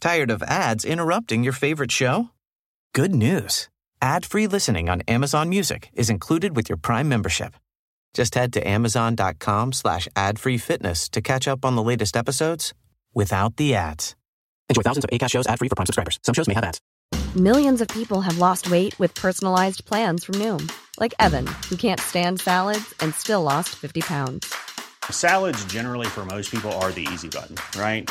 Tired of ads interrupting your favorite show? Good news. Ad-free listening on Amazon Music is included with your Prime membership. Just head to amazon.com/ad-free fitness to catch up on the latest episodes without the ads. Enjoy thousands of Acast shows ad-free for Prime subscribers. Some shows may have ads. Millions of people have lost weight with personalized plans from Noom, like Evan, who can't stand salads and still lost 50 pounds. Salads generally for most people are the easy button, right?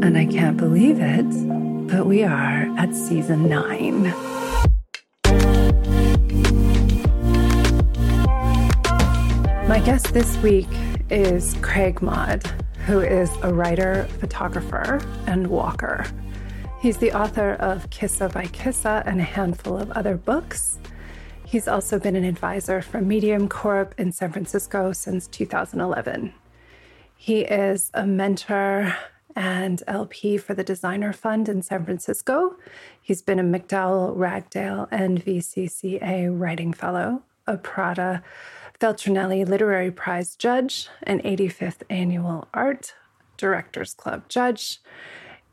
And I can't believe it, but we are at season 9. My guest this week is Craig Mod, who is a writer, photographer, and walker. He's the author of Kissa by Kissa and a handful of other books. He's also been an advisor for Medium Corp in San Francisco since 2011. He is a mentor and LP for the Designer Fund in San Francisco. He's been a McDowell, Ragdale, and VCCA Writing Fellow, a Prada Feltrinelli Literary Prize judge, an 85th Annual Art Directors Club judge,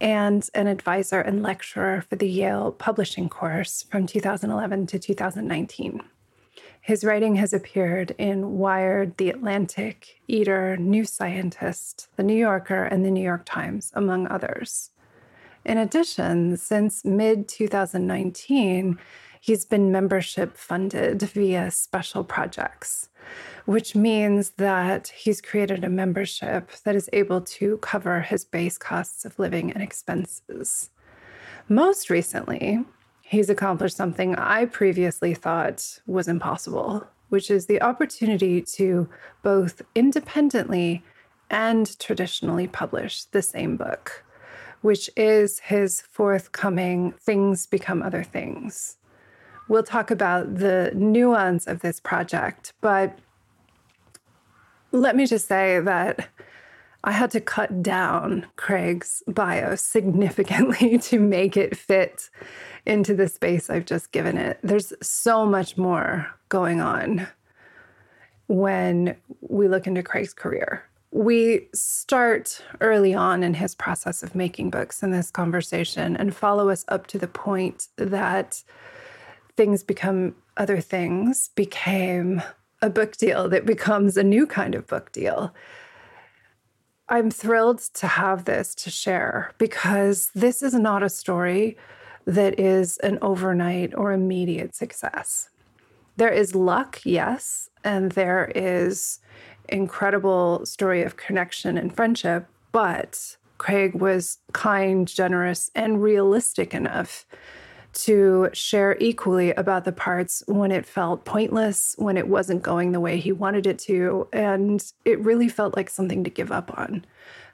and an advisor and lecturer for the Yale Publishing Course from 2011 to 2019. His writing has appeared in Wired, The Atlantic, Eater, New Scientist, The New Yorker, and The New York Times, among others. In addition, since mid-2019, he's been membership funded via special projects, which means that he's created a membership that is able to cover his base costs of living and expenses. Most recently, he's accomplished something I previously thought was impossible, which is the opportunity to both independently and traditionally publish the same book, which is his forthcoming Things Become Other Things. We'll talk about the nuance of this project, but let me just say that I had to cut down Craig's bio significantly to make it fit into the space I've just given it. There's so much more going on when we look into Craig's career. We start early on in his process of making books in this conversation and follow us up to the point that Things Become Other Things became a book deal that becomes a new kind of book deal. I'm thrilled to have this to share because this is not a story that is an overnight or immediate success. There is luck, yes, and there is incredible story of connection and friendship, but Craig was kind, generous, and realistic enough to share equally about the parts when it felt pointless, when it wasn't going the way he wanted it to, and it really felt like something to give up on.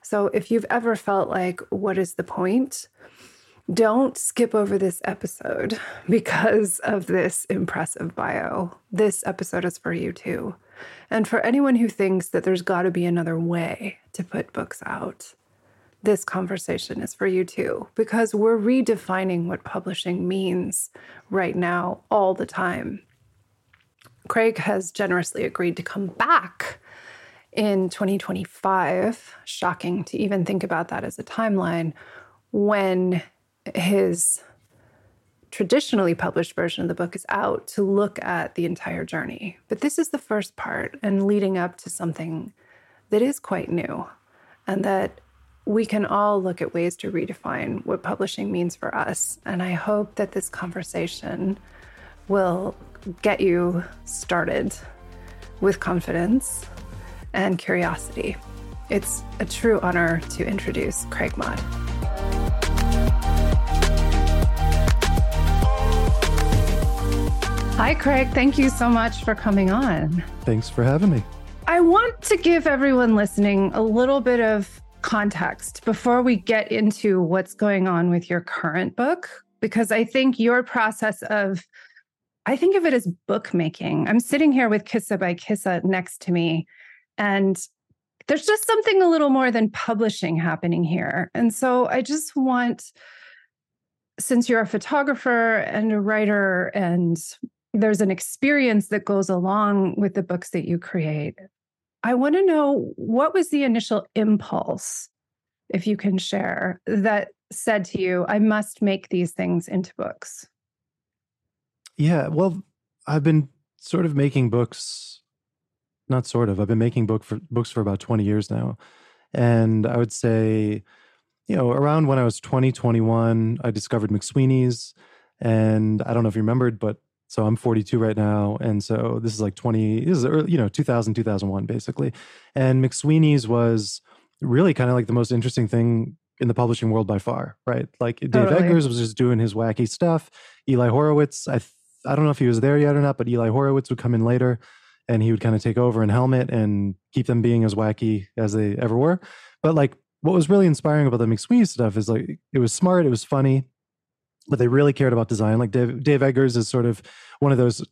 So if you've ever felt like, what is the point? Don't skip over this episode because of this impressive bio. This episode is for you too. And for anyone who thinks that there's got to be another way to put books out, this conversation is for you too, because we're redefining what publishing means right now all the time. Craig has generously agreed to come back in 2025. Shocking to even think about that as a timeline, when his traditionally published version of the book is out, to look at the entire journey. But this is the first part and leading up to something that is quite new, and that we can all look at ways to redefine what publishing means for us. And I hope that this conversation will get you started with confidence and curiosity. It's a true honor to introduce Craig Mod. Hi, Craig. Thank you so much for coming on. Thanks for having me. I want to give everyone listening a little bit of context before we get into what's going on with your current book, because I think your process of, I think of it as bookmaking. I'm sitting here with Kissa by Kissa next to me, and there's just something a little more than publishing happening here. And so I just want, since you're a photographer and a writer, and there's an experience that goes along with the books that you create, I want to know, what was the initial impulse, if you can share, that said to you, I must make these things into books? Yeah, well, I've been sort of making books, not sort of, I've been making books for about 20 years now. And I would say, you know, around when I was 20, 21, I discovered McSweeney's. And I don't know if you remembered, but so I'm 42 right now. And so this is like 2000, 2001, basically. And McSweeney's was really kind of like the most interesting thing in the publishing world by far, right? Like Dave Eggers was just doing his wacky stuff. Eli Horowitz, I don't know if he was there yet or not, but Eli Horowitz would come in later and he would kind of take over and helm it and keep them being as wacky as they ever were. But like what was really inspiring about the McSweeney's stuff is like it was smart, it was funny, but they really cared about design. Like Dave Eggers is sort of one of those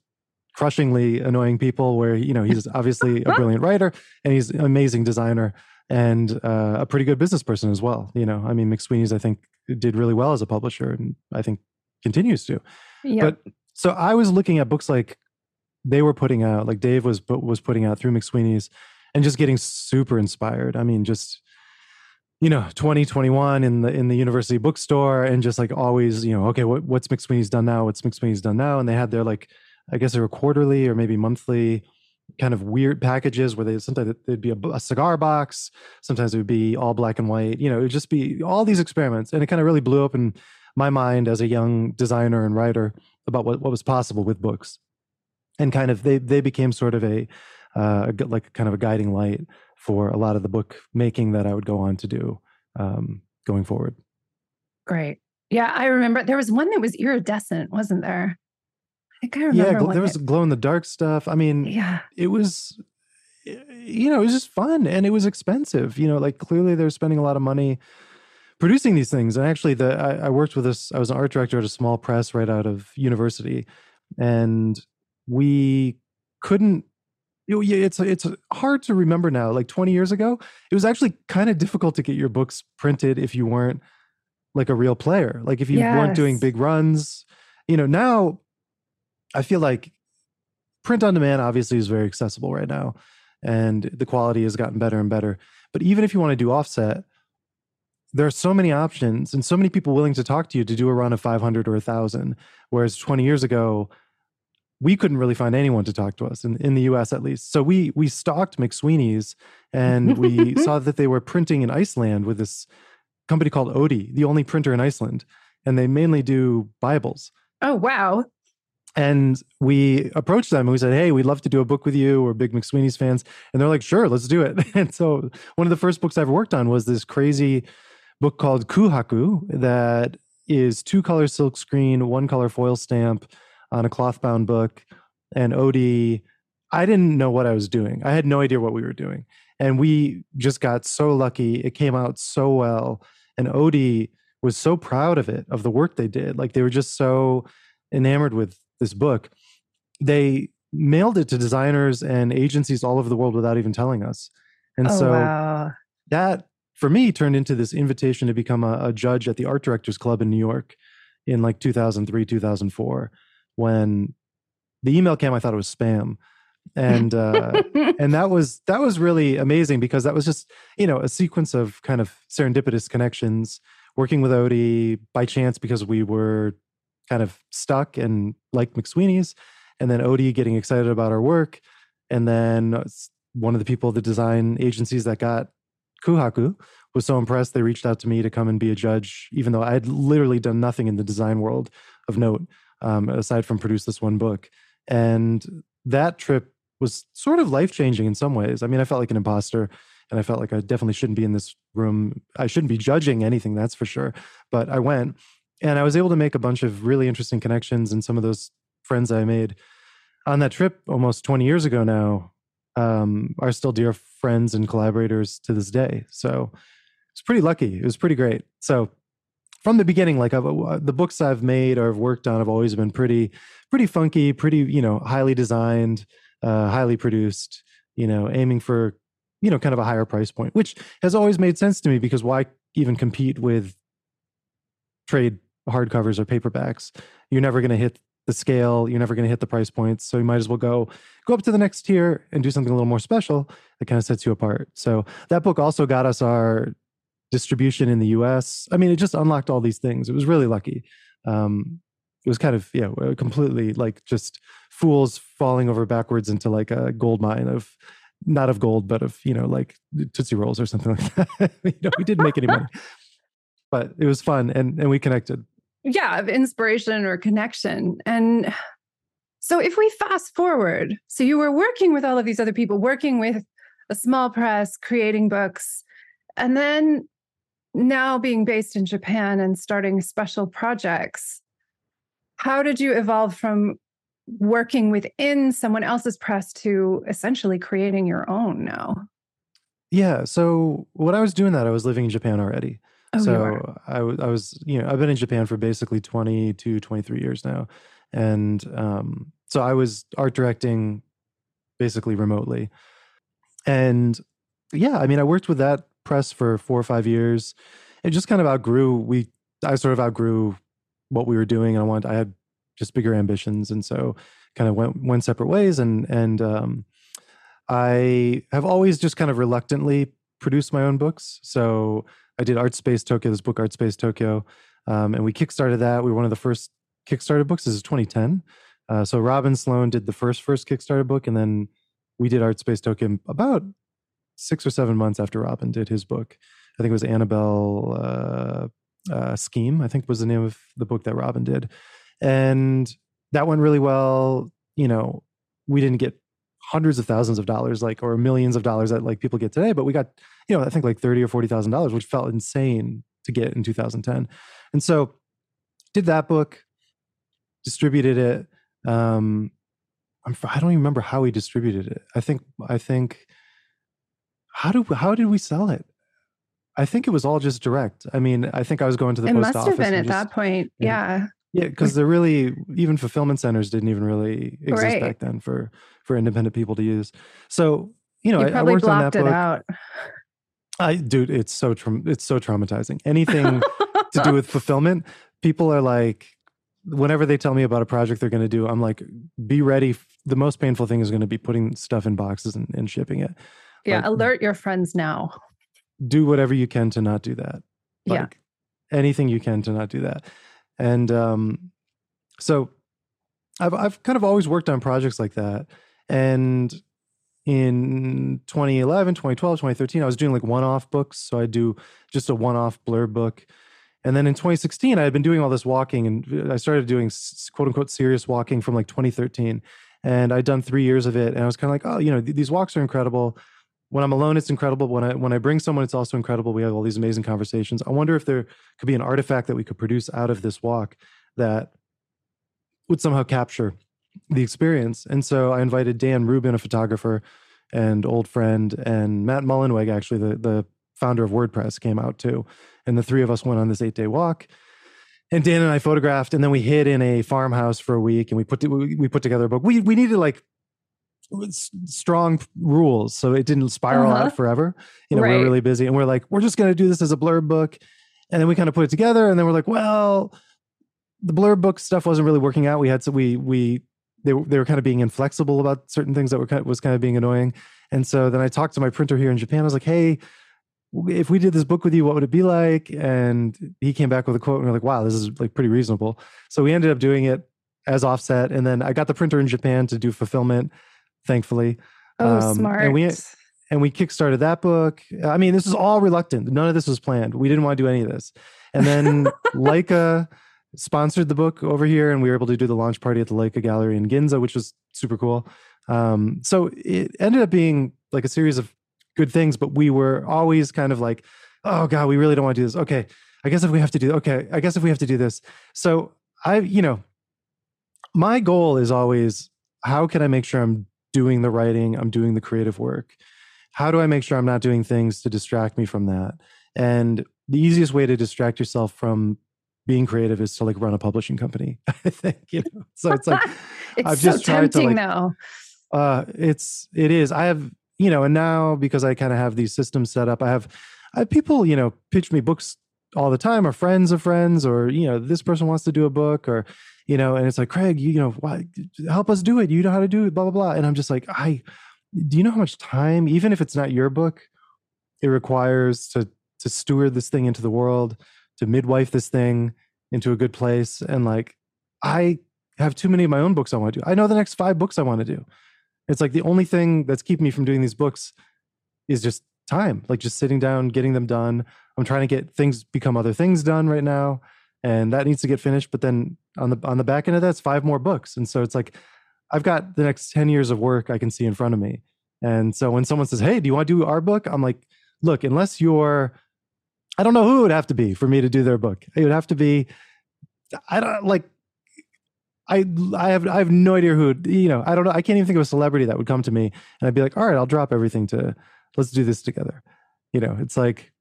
crushingly annoying people where, you know, he's obviously a brilliant writer and he's an amazing designer and a pretty good business person as well. You know, I mean, McSweeney's, I think, did really well as a publisher and I think continues to. Yep. But so I was looking at books like they were putting out, like Dave was putting out through McSweeney's and just getting super inspired. I mean, just, you know, 2021 in the university bookstore and just like always, you know, okay, what's McSweeney's done now? What's McSweeney's done now? And they had their, like, I guess they were quarterly or maybe monthly kind of weird packages where they sometimes there'd be a cigar box, sometimes it would be all black and white, you know, it would just be all these experiments. And it kind of really blew open my mind as a young designer and writer about what was possible with books. And kind of they became sort of a guiding light for a lot of the book making that I would go on to do going forward. Great. Yeah, I remember there was one that was iridescent, wasn't there? I think I remember. Yeah, there was glow in the dark stuff. I mean, yeah, it was, you know, it was just fun and it was expensive. You know, like clearly they're spending a lot of money producing these things. And actually, I worked with I was an art director at a small press right out of university, and we couldn't. It's hard to remember now. Like 20 years ago, it was actually kind of difficult to get your books printed if you weren't like a real player. Like if you weren't doing big runs, you know. Now, I feel like print on demand obviously is very accessible right now, and the quality has gotten better and better. But even if you want to do offset, there are so many options and so many people willing to talk to you to do a run of 500 or 1,000. Whereas 20 years ago, we couldn't really find anyone to talk to us in the US at least. So we stalked McSweeney's and we saw that they were printing in Iceland with this company called Odie, the only printer in Iceland. And they mainly do Bibles. Oh, wow. And we approached them and we said, hey, we'd love to do a book with you. We're big McSweeney's fans. And they're like, sure, let's do it. And so one of the first books I ever worked on was this crazy book called Kuhaku that is 2-color silk screen, 1-color foil stamp on a cloth-bound book. And Odie, I didn't know what I was doing. I had no idea what we were doing. And we just got so lucky. It came out so well. And Odie was so proud of it, of the work they did. Like they were just so enamored with this book. They mailed it to designers and agencies all over the world without even telling us. And that, for me, turned into this invitation to become a judge at the Art Directors Club in New York in like 2003, 2004. When the email came, I thought it was spam. And and that was really amazing because that was just, you know, a sequence of kind of serendipitous connections, working with Odie by chance because we were kind of stuck and liked McSweeney's, and then Odie getting excited about our work. And then one of the people, the design agencies that got Kuhaku, was so impressed, they reached out to me to come and be a judge, even though I had literally done nothing in the design world of note. aside from produce this one book. And that trip was sort of life-changing in some ways. I mean, I felt like an imposter, and I felt like I definitely shouldn't be in this room. I shouldn't be judging anything, that's for sure. But I went, and I was able to make a bunch of really interesting connections, and some of those friends I made on that trip almost 20 years ago now are still dear friends and collaborators to this day. So it's pretty lucky. It was pretty great. So from the beginning, like the books I've made or I've worked on have always been pretty funky, pretty, highly designed, highly produced, aiming for, kind of a higher price point, which has always made sense to me, because why even compete with trade hardcovers or paperbacks? You're never going to hit the scale. You're never going to hit the price points. So you might as well go up to the next tier and do something a little more special that kind of sets you apart. So that book also got us our distribution in the US. I mean, it just unlocked all these things. It was really lucky. It was kind of, completely like just fools falling over backwards into like a gold mine of, not of gold, but of, like Tootsie Rolls or something like that. We didn't make any money, but it was fun. And we connected. Yeah, of inspiration or connection. And so if we fast forward, so you were working with all of these other people, working with a small press, creating books, and then now being based in Japan and starting special projects. How did you evolve from working within someone else's press to essentially creating your own now? Yeah, so what I was doing that, I was living in Japan already. So I was, I've been in Japan for basically 22, 23 years now. And so I was art directing basically remotely. And yeah, I mean, I worked with that press for 4 or 5 years. It just kind of outgrew, I sort of outgrew what we were doing. And I had just bigger ambitions. And so kind of went separate ways. And I have always just kind of reluctantly produced my own books. So I did Art Space Tokyo, this book, Art Space Tokyo, and we kickstarted that. We were one of the first Kickstarter books. This is 2010. So Robin Sloan did the first Kickstarter book, and then we did Art Space Tokyo about 6 or 7 months after Robin did his book. I think it was Annabelle Scheme, I think was the name of the book that Robin did. And that went really well. We didn't get hundreds of thousands of dollars, or millions of dollars that people get today, but we got, I think $30,000 or $40,000, which felt insane to get in 2010. And so did that book, distributed it. I don't even remember how we distributed it. I think how did we sell it? I think it was all just direct. I mean, I think I was going to the post office. It must have been at that point. Yeah. Yeah, because they're really, even fulfillment centers didn't even really exist back then for independent people to use. So, I worked on that book. You probably blocked it out. Dude, it's so traumatizing. Anything to do with fulfillment, people are like, whenever they tell me about a project they're going to do, I'm like, be ready. The most painful thing is going to be putting stuff in boxes and shipping it. Yeah, alert your friends now. Do whatever you can to not do that. Anything you can to not do that. And so I've kind of always worked on projects like that. And in 2011, 2012, 2013, I was doing one-off books. So I do just a one-off blurb book. And then in 2016, I had been doing all this walking, and I started doing quote unquote serious walking from 2013. And I'd done 3 years of it. And I was kind of like, oh, these walks are incredible. When I'm alone, it's incredible. When I bring someone, it's also incredible. We have all these amazing conversations. I wonder if there could be an artifact that we could produce out of this walk that would somehow capture the experience. And so I invited Dan Rubin, a photographer and old friend, and Matt Mullenweg, actually, the founder of WordPress, came out too. And the three of us went on this 8-day walk. And Dan and I photographed, and then we hid in a farmhouse for a week, and we put together a book. We needed strong rules, so it didn't spiral out forever. We're really busy, and we're like, we're just going to do this as a blurb book. And then we kind of put it together, and then we're like, well, the blurb book stuff wasn't really working out. They were kind of being inflexible about certain things that was kind of being annoying. And so then I talked to my printer here in Japan. I was like, hey, if we did this book with you, what would it be like? And he came back with a quote, and we're like, wow, this is pretty reasonable. So we ended up doing it as offset, and then I got the printer in Japan to do fulfillment, thankfully. Smart. And we kickstarted that book. I mean, this is all reluctant. None of this was planned. We didn't want to do any of this. And then Leica sponsored the book over here, and we were able to do the launch party at the Leica Gallery in Ginza, which was super cool. So it ended up being like a series of good things, but we were always kind of like, oh God, we really don't want to do this. Okay, I guess if we have to do, okay, I guess if we have to do this. So I, you know, my goal is always, how can I make sure I'm doing the writing, I'm doing the creative work? How do I make sure I'm not doing things to distract me from that? And the easiest way to distract yourself from being creative is to like run a publishing company, I think, you know? So it's like, it's I've so just tried tempting to like, though. It is. I have, you know, and now because I kind of have these systems set up, I have people, you know, pitch me books all the time, or friends of friends, or, you know, this person wants to do a book, or, you know, and it's like, Craig, you know, why, help us do it. You know how to do it, blah, blah, blah. And I'm just like, do you know how much time, even if it's not your book, it requires to steward this thing into the world, to midwife this thing into a good place. And like, I have too many of my own books I want to do. I know the next 5 books I want to do. It's like the only thing that's keeping me from doing these books is just time, like just sitting down, getting them done. I'm trying to get Things Become Other Things done right now, and that needs to get finished. But then on the back end of that's 5 more books. And so it's like, I've got the next 10 years of work I can see in front of me. And so when someone says, hey, do you want to do our book? I'm like, look, unless you're, I don't know who it would have to be for me to do their book. It would have to be, I don't like, I have no idea who, you know, I don't know. I can't even think of a celebrity that would come to me and I'd be like, all right, I'll drop everything to, let's do this together. You know, it's like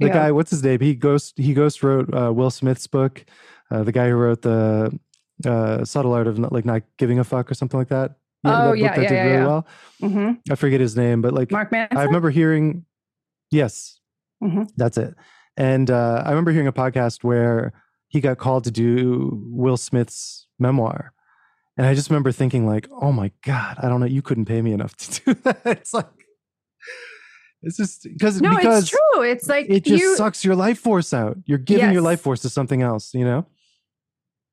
the guy, what's his name? He ghost wrote Will Smith's book. The guy who wrote the Subtle Art of Not Giving a Fuck or something like that. Yeah, oh, that yeah, book that yeah, did yeah, really yeah. well. Mm-hmm. I forget his name, but like Mark Manson? I remember hearing, yes, mm-hmm. that's it. And I remember hearing a podcast where he got called to do Will Smith's memoir. And I just remember thinking like, oh my God, I don't know. You couldn't pay me enough to do that. It's like, it's just because it's true. It's like, it just sucks your life force out. You're giving your life force to something else, you know?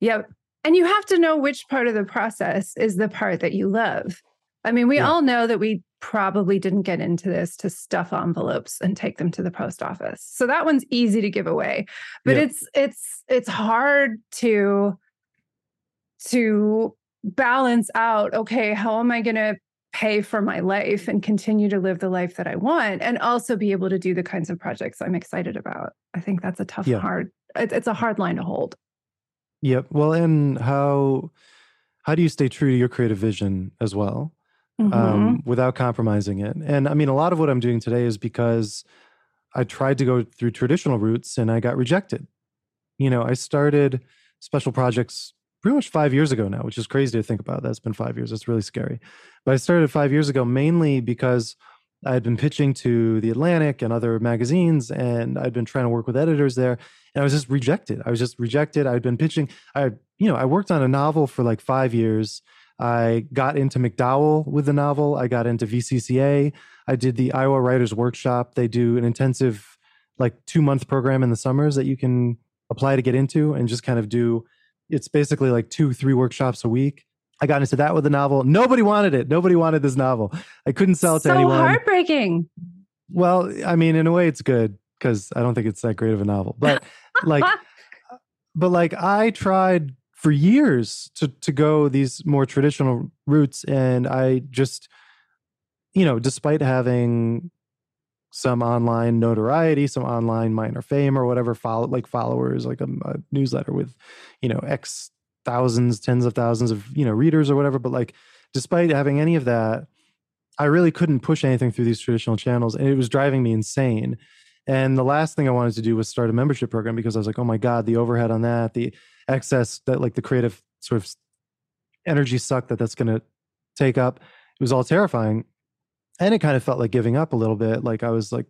Yep. And you have to know which part of the process is the part that you love. I mean, we all know that we probably didn't get into this to stuff envelopes and take them to the post office. So that one's easy to give away, but it's hard to balance out, okay, how am I going to pay for my life and continue to live the life that I want and also be able to do the kinds of projects I'm excited about? I think that's a tough, hard, it's a hard line to hold. Yep. Well, and how do you stay true to your creative vision as well, without compromising it? And I mean, a lot of what I'm doing today is because I tried to go through traditional routes and I got rejected. You know, I started special projects pretty much 5 years ago now, which is crazy to think about. That's been 5 years. That's really scary. But I started 5 years ago, mainly because I had been pitching to The Atlantic and other magazines, and I'd been trying to work with editors there. And I was just rejected. I'd been pitching. I worked on a novel for like 5 years. I got into McDowell with the novel. I got into VCCA. I did the Iowa Writers Workshop. They do an intensive, like 2-month program in the summers that you can apply to get into and just kind of do. It's basically like 2-3 workshops a week. I got into that with the novel. Nobody wanted it. Nobody wanted this novel. I couldn't sell it to anyone. So heartbreaking. Well, I mean, in a way it's good because I don't think it's that great of a novel, but like I tried for years to go these more traditional routes. And I just, you know, despite having some online notoriety, some online minor fame or whatever, followers, like a newsletter with, you know, X thousands, tens of thousands of, you know, readers or whatever. But like, despite having any of that, I really couldn't push anything through these traditional channels. And it was driving me insane. And the last thing I wanted to do was start a membership program because I was like, oh my God, the overhead on that, the excess that like the creative sort of energy suck that's going to take up. It was all terrifying. And it kind of felt like giving up a little bit. Like I was like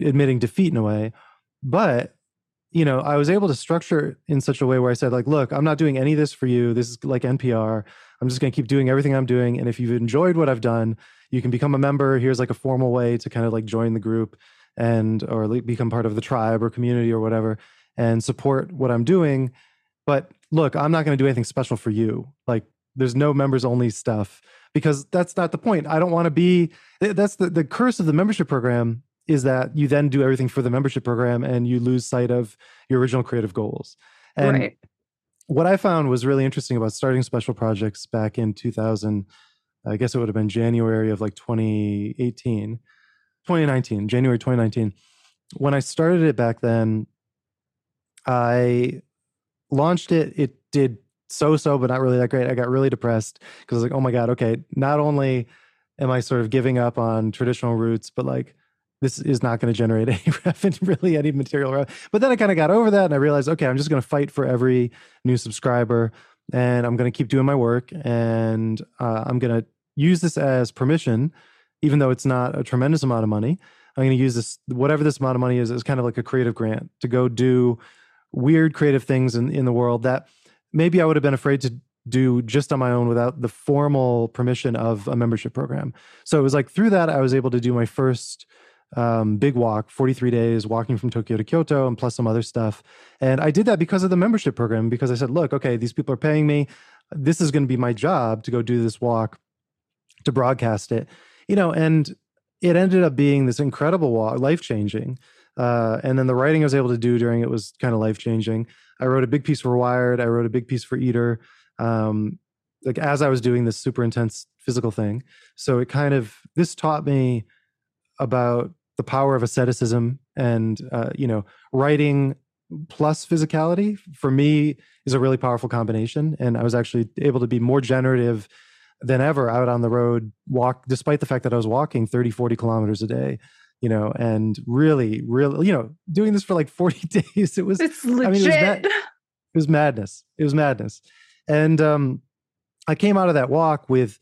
admitting defeat in a way, but you know, I was able to structure it in such a way where I said like, look, I'm not doing any of this for you. This is like NPR. I'm just going to keep doing everything I'm doing. And if you've enjoyed what I've done, you can become a member. Here's like a formal way to kind of like join the group or become part of the tribe or community or whatever and support what I'm doing. But look, I'm not going to do anything special for you. Like there's no members only stuff because that's not the point. I don't want to be, that's the curse of the membership program is that you then do everything for the membership program and you lose sight of your original creative goals. And what I found was really interesting about starting special projects back in 2000, I guess it would have been January of like 2019, January 2019. When I started it back then, I launched it. It did so-so, but not really that great. I got really depressed because I was like, oh my God, okay, not only am I sort of giving up on traditional routes, but like, this is not going to generate any really any material. But then I kind of got over that and I realized, okay, I'm just going to fight for every new subscriber and I'm going to keep doing my work. And I'm going to use this as permission, even though it's not a tremendous amount of money. I'm going to use this, whatever this amount of money is, as kind of like a creative grant to go do weird creative things in the world that maybe I would have been afraid to do just on my own without the formal permission of a membership program. So it was like through that, I was able to do my first big walk, 43 days walking from Tokyo to Kyoto and plus some other stuff. And I did that because of the membership program, because I said, look, okay, these people are paying me. This is going to be my job to go do this walk, to broadcast it, you know, and it ended up being this incredible walk, life-changing. And then the writing I was able to do during it was kind of life-changing. I wrote a big piece for Wired. I wrote a big piece for Eater, like as I was doing this super intense physical thing. So it kind of, this taught me about the power of asceticism and, you know, writing plus physicality for me is a really powerful combination. And I was actually able to be more generative than ever out on the road walk, despite the fact that I was walking 30, 40 kilometers a day, you know, and really, really, you know, doing this for like 40 days, it was, it's legit. I mean, it was madness. It was madness. And I came out of that walk with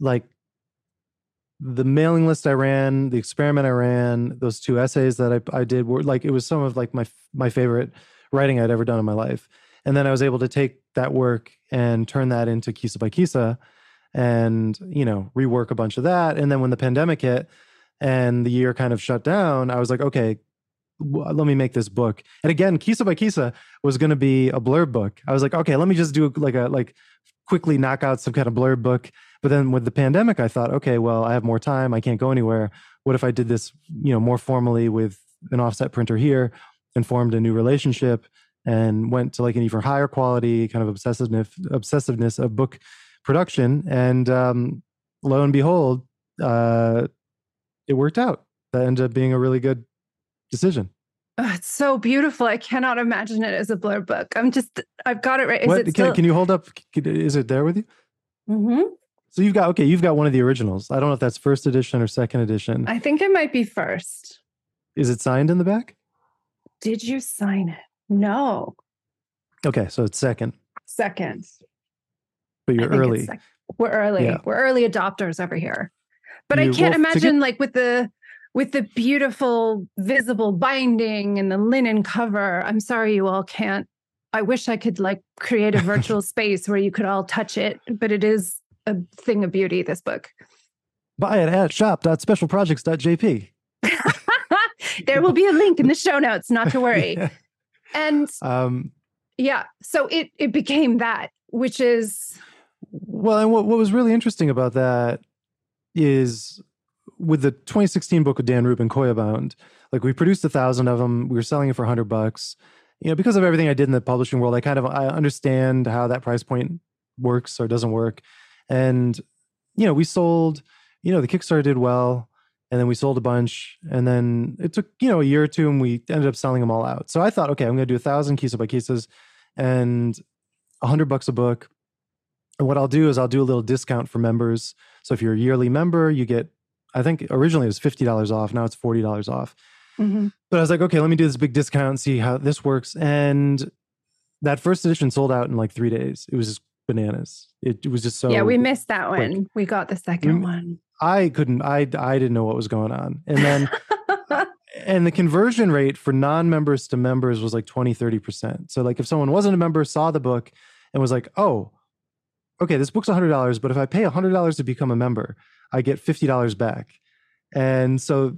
like the mailing list I ran, the experiment I ran, those two essays that I did were like, it was some of like my favorite writing I'd ever done in my life. And then I was able to take that work and turn that into Kissa by Kissa, and, you know, rework a bunch of that. And then when the pandemic hit and the year kind of shut down, I was like, okay, let me make this book. And again, Kissa by Kissa was going to be a blurb book. I was like, okay, let me just do like a, like quickly knock out some kind of blurb book. But then with the pandemic, I thought, okay, well, I have more time. I can't go anywhere. What if I did this, you know, more formally with an offset printer here and formed a new relationship and went to like an even higher quality kind of obsessiveness of book production? And lo and behold, it worked out. That ended up being a really good decision. Oh, it's so beautiful. I cannot imagine it as a blurb book. I've got it right. Can you hold up? Is it there with you? Mm-hmm. So you've got one of the originals. I don't know if that's first edition or second edition. I think it might be first. Is it signed in the back? Did you sign it? No. Okay, so it's second. Second. But you're early. We're early. Yeah. We're early adopters over here. But I can't imagine like with the beautiful visible binding and the linen cover. I'm sorry you all can't. I wish I could like create a virtual space where you could all touch it, but it is a thing of beauty, this book. Buy it at shop.specialprojects.jp. There will be a link in the show notes, not to worry. Yeah. And so it became that, which is... Well, and what was really interesting about that is with the 2016 book with Dan Rubin, Koyabound, like we produced 1,000 of them. We were selling it for $100. You know, because of everything I did in the publishing world, I understand how that price point works or doesn't work. And, you know, we sold, you know, the Kickstarter did well, and then we sold a bunch, and then it took, you know, a year or two, and we ended up selling them all out. So I thought, okay, I'm going to do 1,000 Kissa by Kissas and $100 a book. And what I'll do is I'll do a little discount for members. So if you're a yearly member, you get, I think originally it was $50 off. Now it's $40 off. Mm-hmm. But I was like, okay, let me do this big discount and see how this works. And that first edition sold out in like 3 days. It was just bananas. It was just so... Yeah, we missed that one. Quick. We got the second one. I didn't know what was going on. And then... And the conversion rate for non-members to members was like 20, 30%. So like if someone wasn't a member, saw the book and was like, oh... okay, this book's $100, but if I pay $100 to become a member, I get $50 back. And so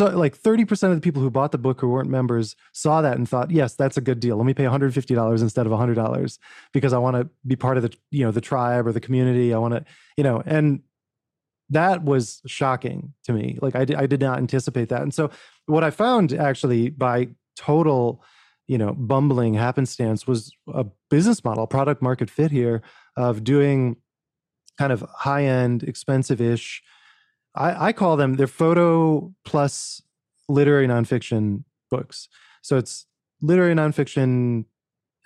like 30% of the people who bought the book who weren't members saw that and thought, yes, that's a good deal. Let me pay $150 instead of $100 because I want to be part of the, you know, the tribe or the community. I want to, you know, and that was shocking to me. Like I did not anticipate that. And so what I found actually by total you know, bumbling happenstance was a business model, product market fit here, of doing kind of high-end, expensive-ish. I call them, they're photo plus literary nonfiction books. So it's literary nonfiction,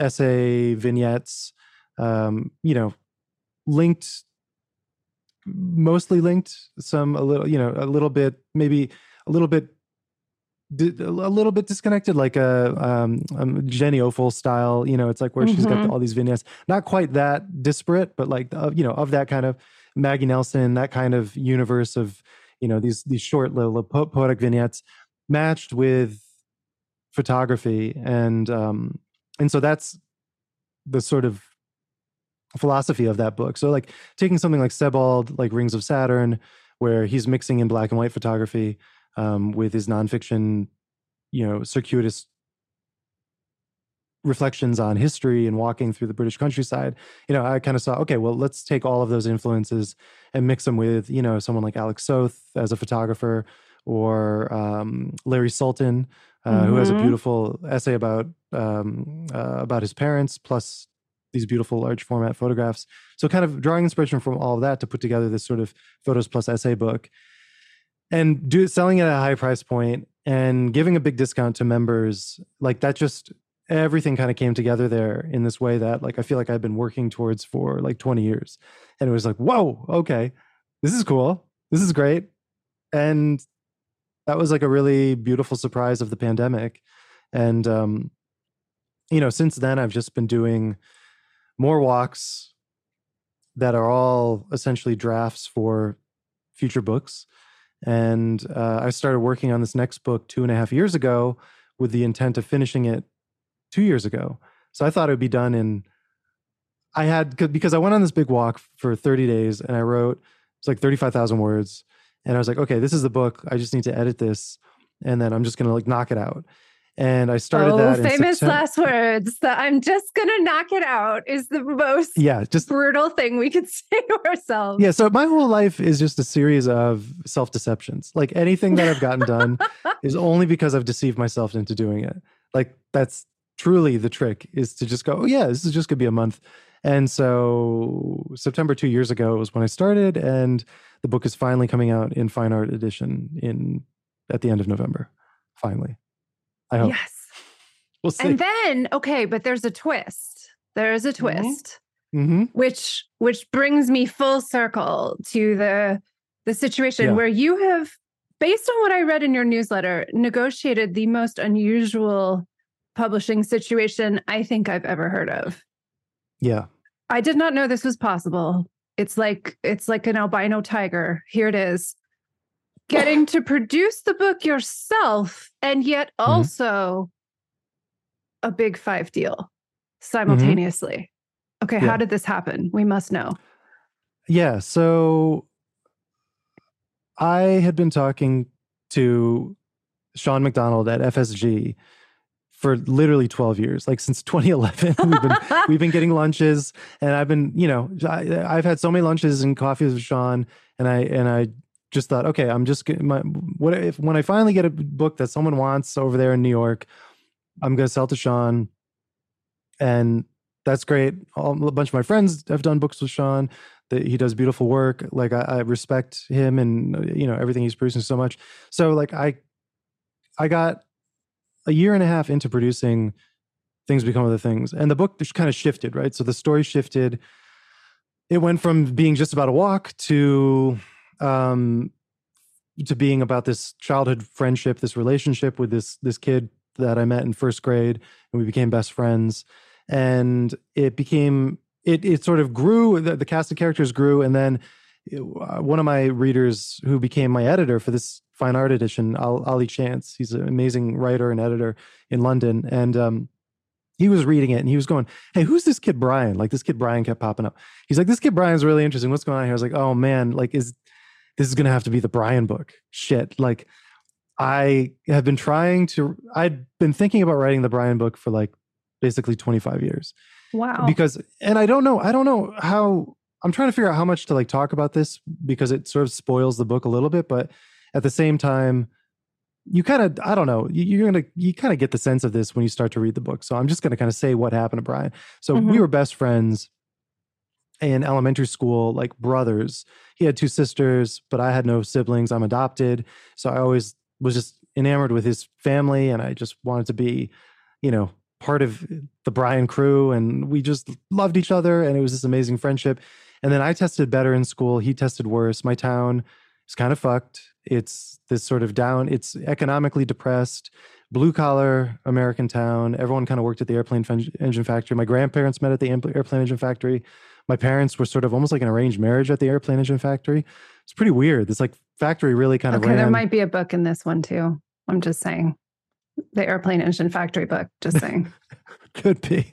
essay, vignettes, you know, linked, mostly linked, some a little, you know, a little bit, maybe a little bit disconnected, like a Jenny Ophel style, you know, it's like where she's got all these vignettes, not quite that disparate, but like, you know, of that kind of Maggie Nelson, that kind of universe of, you know, these short little poetic vignettes matched with photography. And so that's the sort of philosophy of that book. So like taking something like Sebald, like Rings of Saturn, where he's mixing in black and white photography with his nonfiction, you know, circuitous reflections on history and walking through the British countryside, you know, I kind of saw, okay, well, let's take all of those influences and mix them with, you know, someone like Alex Soth as a photographer, or Larry Sultan, who has a beautiful essay about his parents, plus these beautiful large format photographs. So kind of drawing inspiration from all of that to put together this sort of photos plus essay book, and selling it at a high price point and giving a big discount to members. Like that, just everything kind of came together there in this way that like, I feel like I've been working towards for like 20 years. And it was like, whoa, okay, this is cool. This is great. And that was like a really beautiful surprise of the pandemic. And, you know, since then I've just been doing more walks that are all essentially drafts for future books. And I started working on this next book 2.5 years ago with the intent of finishing it 2 years ago. So I thought it would be done in, because I went on this big walk for 30 days and I wrote, it's like 35,000 words. And I was like, okay, this is the book. I just need to edit this. And then I'm just going to like knock it out. And I started that. Famous last words. The I'm just going to knock it out is the most brutal thing we could say to ourselves. Yeah. So my whole life is just a series of self-deceptions. Like anything that I've gotten done is only because I've deceived myself into doing it. Like that's truly the trick, is to just go, oh yeah, this is just going to be a month. And so September 2 years ago was when I started, and the book is finally coming out in Fine Art Edition at the end of November. Finally. I hope. Yes. We'll see. And then, okay, but there's a twist. There's a twist, which brings me full circle to the situation where you have, based on what I read in your newsletter, negotiated the most unusual publishing situation I think I've ever heard of. Yeah. I did not know this was possible. It's like an albino tiger. Here it is. Getting to produce the book yourself, and yet also a big five deal simultaneously. Okay, how did this happen? We must know. Yeah, so I had been talking to Sean McDonald at FSG for literally 12 years, like since 2011. We've been getting lunches, and I've been, you know, I've had so many lunches and coffees with Sean, and I just thought, okay, I'm just getting what if when I finally get a book that someone wants over there in New York, I'm going to sell to Sean, and that's great. A bunch of my friends have done books with Sean. He does beautiful work. Like I respect him and, you know, everything he's producing so much. So like I got a year and a half into producing Things Become Other Things, and the book just kind of shifted, right? So the story shifted. It went from being just about a walk to being about this childhood friendship, this relationship with this kid that I met in first grade, and we became best friends. And it became, it sort of grew, the cast of characters grew. And then one of my readers who became my editor for this Fine Art Edition, Ali Chance, he's an amazing writer and editor in London. And, he was reading it and he was going, hey, who's this kid Brian? Like this kid Brian kept popping up. He's like, this kid Brian's really interesting. What's going on here? I was like, oh man, like this is going to have to be the Brian book. Shit. Like I'd been thinking about writing the Brian book for like basically 25 years. Wow. Because, and I don't know how, I'm trying to figure out how much to like talk about this, because it sort of spoils the book a little bit. But at the same time, you kind of, I don't know, you kind of get the sense of this when you start to read the book. So I'm just going to kind of say what happened to Brian. So we were best friends in elementary school, like brothers. He had two sisters, but I had no siblings. I'm adopted. So I always was just enamored with his family. And I just wanted to be, you know, part of the Brian crew. And we just loved each other. And it was this amazing friendship. And then I tested better in school. He tested worse. My town is kind of fucked. It's this sort of down, it's economically depressed, blue-collar American town. Everyone kind of worked at the airplane engine factory. My grandparents met at the airplane engine factory. My parents were sort of almost like an arranged marriage at the airplane engine factory. It's pretty weird. This like factory really kind of ran. There might be a book in this one too. I'm just saying. The airplane engine factory book, just saying. Could be.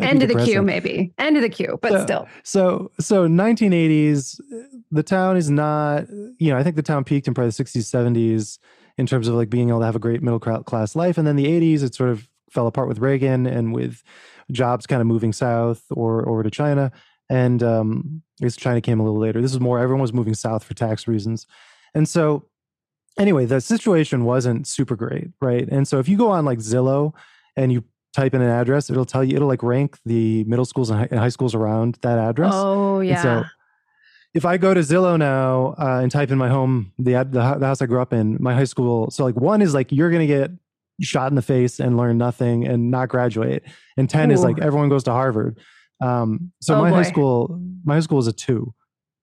End of the queue, maybe. End of the queue, but so, still. So 1980s, the town is not, you know, I think the town peaked in probably the 60s, 70s in terms of like being able to have a great middle class life. And then the 80s, it sort of fell apart with Reagan and with jobs kind of moving south or to China. And I guess China came a little later. This is more, everyone was moving south for tax reasons. And so anyway, the situation wasn't super great, right? And so if you go on like Zillow and you type in an address, it'll tell you, it'll like rank the middle schools and high schools around that address. Oh, yeah. And so if I go to Zillow now and type in my home, the house I grew up in, my high school. So like one is like, you're going to get shot in the face and learn nothing and not graduate. And 10 is like, everyone goes to Harvard. So my high school was a 2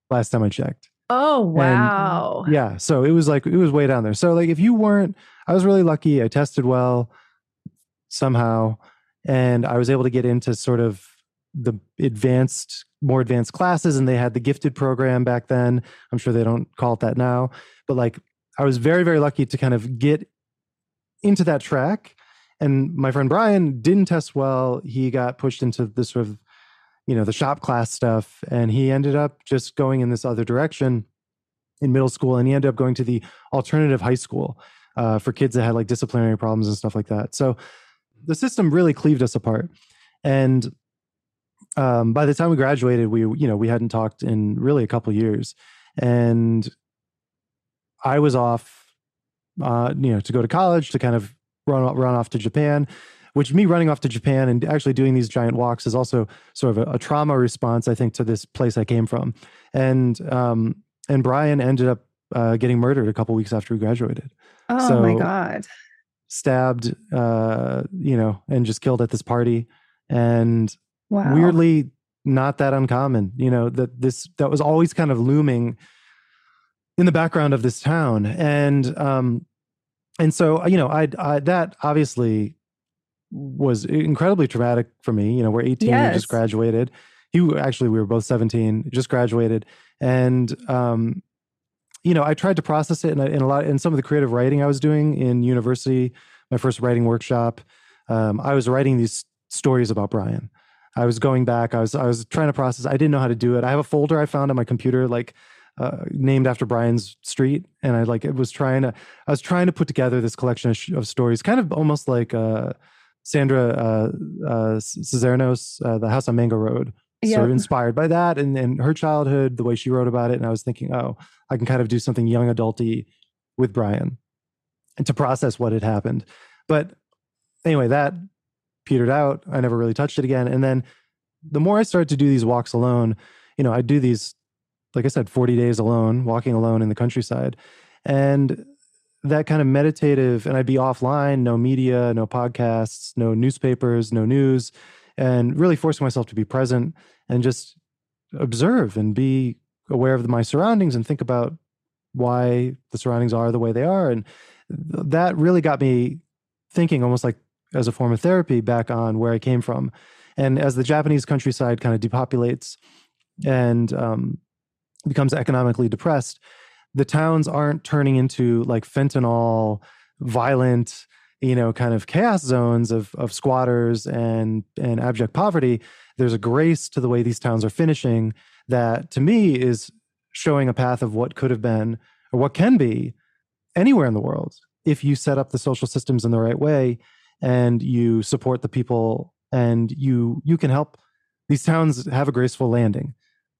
last time I checked. Oh, wow. And, yeah. So it was like, it was way down there. So like, if you weren't, I was really lucky. I tested well somehow. And I was able to get into sort of the more advanced classes. And they had the gifted program back then. I'm sure they don't call it that now, but like, I was very, very lucky to kind of get into that track. And my friend Brian didn't test well. He got pushed into this sort of, you know, the shop class stuff. And he ended up just going in this other direction in middle school. And he ended up going to the alternative high school for kids that had like disciplinary problems and stuff like that. So the system really cleaved us apart. And by the time we graduated, we hadn't talked in really a couple of years. And I was off, to go to college, to kind of run off to Japan, which me running off to Japan and actually doing these giant walks is also sort of a trauma response, I think, to this place I came from. And Brian ended up getting murdered a couple weeks after we graduated. Oh, so, my God. Stabbed, and just killed at this party. And weirdly, not that uncommon, you know, that was always kind of looming in the background of this town. And so, you know, I that obviously was incredibly traumatic for me. You know, we're 18, we just graduated. We were both 17, just graduated. And, you know, I tried to process it in some of the creative writing I was doing in university, my first writing workshop. I was writing these stories about Brian. I was going back. I was trying to process. I didn't know how to do it. I have a folder I found on my computer, like named after Brian's street, and I was trying to put together this collection of stories, kind of almost like Sandra Cesarnos, The House on Mango Road. Yeah. Sort of inspired by that and her childhood, the way she wrote about it. And I was thinking, oh, I can kind of do something young adulty with Brian and to process what had happened. But anyway, that petered out. I never really touched it again. And then the more I started to do these walks alone, you know, I do these, like I said, 40 days alone, walking alone in the countryside. And that kind of meditative, and I'd be offline, no media, no podcasts, no newspapers, no news, and really forcing myself to be present and just observe and be aware of my surroundings and think about why the surroundings are the way they are. And that really got me thinking, almost like as a form of therapy, back on where I came from. And as the Japanese countryside kind of depopulates and becomes economically depressed, the towns aren't turning into like fentanyl, violent, you know, kind of chaos zones of squatters and abject poverty. There's a grace to the way these towns are finishing that, to me, is showing a path of what could have been or what can be anywhere in the world if you set up the social systems in the right way and you support the people, and you can help these towns have a graceful landing.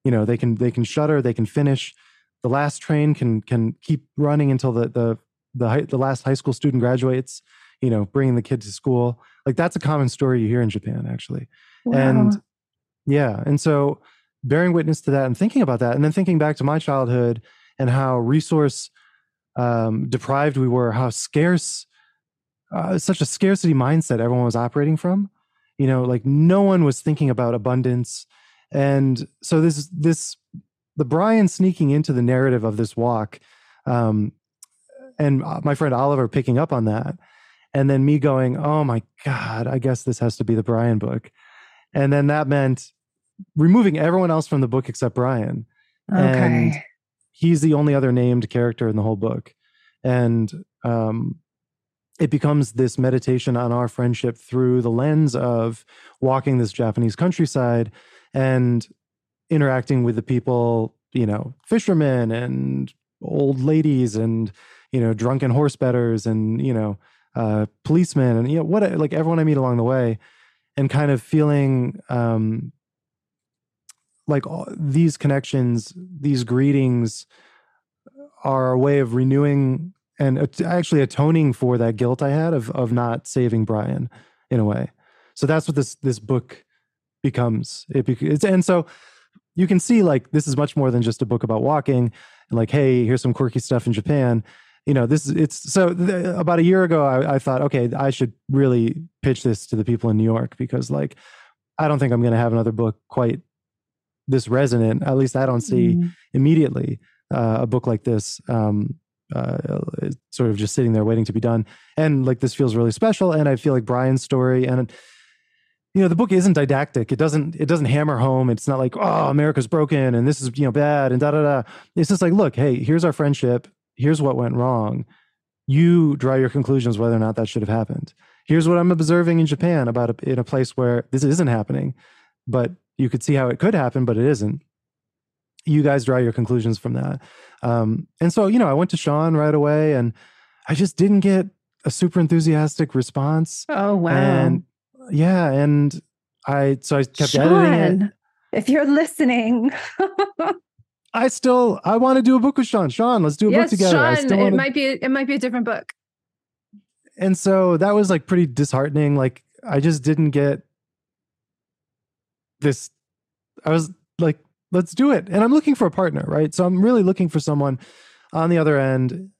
You know, they can shutter, they can finish. The last train can keep running until the the last high school student graduates, you know, bringing the kid to school. Like, that's a common story you hear in Japan, actually. Wow. And yeah. And so bearing witness to that and thinking about that, and then thinking back to my childhood and how resource deprived we were, how scarce, such a scarcity mindset everyone was operating from, you know, like no one was thinking about abundance. And so the Brian sneaking into the narrative of this walk, and my friend Oliver picking up on that, and then me going, oh my God, I guess this has to be the Brian book. And then that meant removing everyone else from the book except Brian. Okay. And he's the only other named character in the whole book. And it becomes this meditation on our friendship through the lens of walking this Japanese countryside and interacting with the people, you know, fishermen and old ladies and, you know, drunken horse betters and, you know, policemen and, you know, what, like everyone I meet along the way, and kind of feeling like all these connections, these greetings are a way of renewing and actually atoning for that guilt I had of not saving Brian in a way. So that's what this book becomes. And so you can see, like, this is much more than just a book about walking and like, hey, here's some quirky stuff in Japan. You know, about a year ago, I thought, okay, I should really pitch this to the people in New York, because like, I don't think I'm going to have another book quite this resonant. At least I don't see immediately a book like this sort of just sitting there waiting to be done. And like, this feels really special. And I feel like Brian's story, and you know, the book isn't didactic. It doesn't hammer home. It's not like, oh, America's broken and this is, you know, bad and da da da. It's just like, look, hey, here's our friendship. Here's what went wrong. You draw your conclusions whether or not that should have happened. Here's what I'm observing in Japan about in a place where this isn't happening, but you could see how it could happen, but it isn't. You guys draw your conclusions from that. And so, you know, I went to Sean right away, and I just didn't get a super enthusiastic response. Oh, wow. And yeah. And so I kept editing it. If you're listening. I want to do a book with Sean. Sean, let's do a book together. Sean, it might be a different book. And so that was like pretty disheartening. Like, I just didn't get this. I was like, let's do it. And I'm looking for a partner, right? So I'm really looking for someone on the other end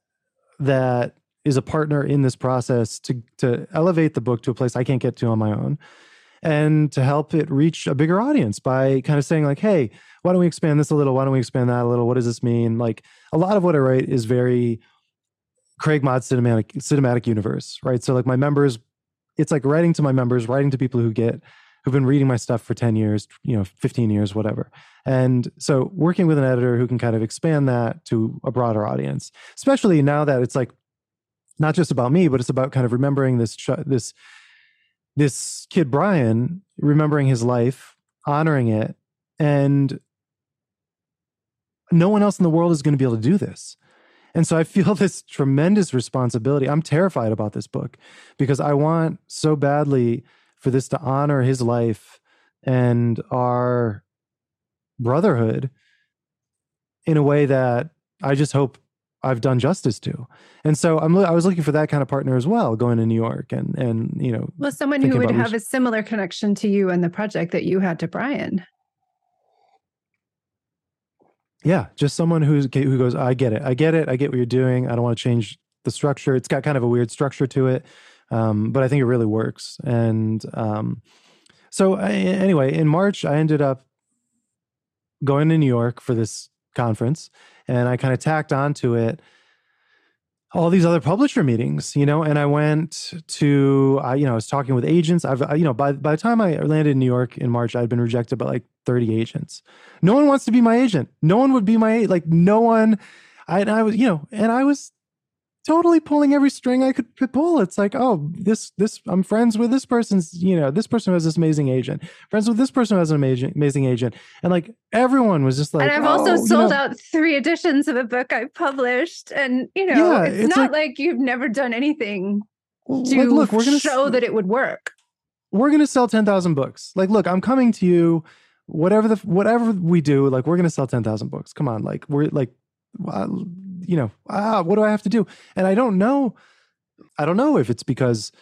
that is a partner in this process to elevate the book to a place I can't get to on my own, and to help it reach a bigger audience by kind of saying like, hey, why don't we expand this a little? Why don't we expand that a little? What does this mean? Like, a lot of what I write is very Craig Mod cinematic universe, right? So like, my members, it's like writing to my members, writing to people who've been reading my stuff for 10 years, you know, 15 years, whatever. And so working with an editor who can kind of expand that to a broader audience, especially now that it's like, not just about me, but it's about kind of remembering this kid, Brian, remembering his life, honoring it. And no one else in the world is going to be able to do this. And so I feel this tremendous responsibility. I'm terrified about this book because I want so badly for this to honor his life and our brotherhood in a way that I just hope I've done justice to. And so I was looking for that kind of partner as well, going to New York and you know. Well, someone who would have a similar connection to you and the project that you had to Brian. Yeah, just someone who goes, I get it. I get what you're doing. I don't want to change the structure. It's got kind of a weird structure to it, but I think it really works. And anyway, in March, I ended up going to New York for this conference, and I kind of tacked onto it all these other publisher meetings, you know, and I went to, you know, I was talking with agents. You know, by the time I landed in New York in March, I'd been rejected by like 30 agents. No one wants to be my agent. No one would be no one. I was totally pulling every string I could pull. It's like, oh, I'm friends with this person's, you know, this person has this amazing agent, friends with this person has an amazing agent. And like, everyone was just like, and I've also sold out 3 editions of a book I published. And, you know, yeah, it's not like you've never done anything to like, look, we're gonna show that it would work. We're going to sell 10,000 books. Like, look, I'm coming to you, whatever we do, like, we're going to sell 10,000 books. Come on. Like, we're like, you know, what do I have to do? And I don't know if it's because,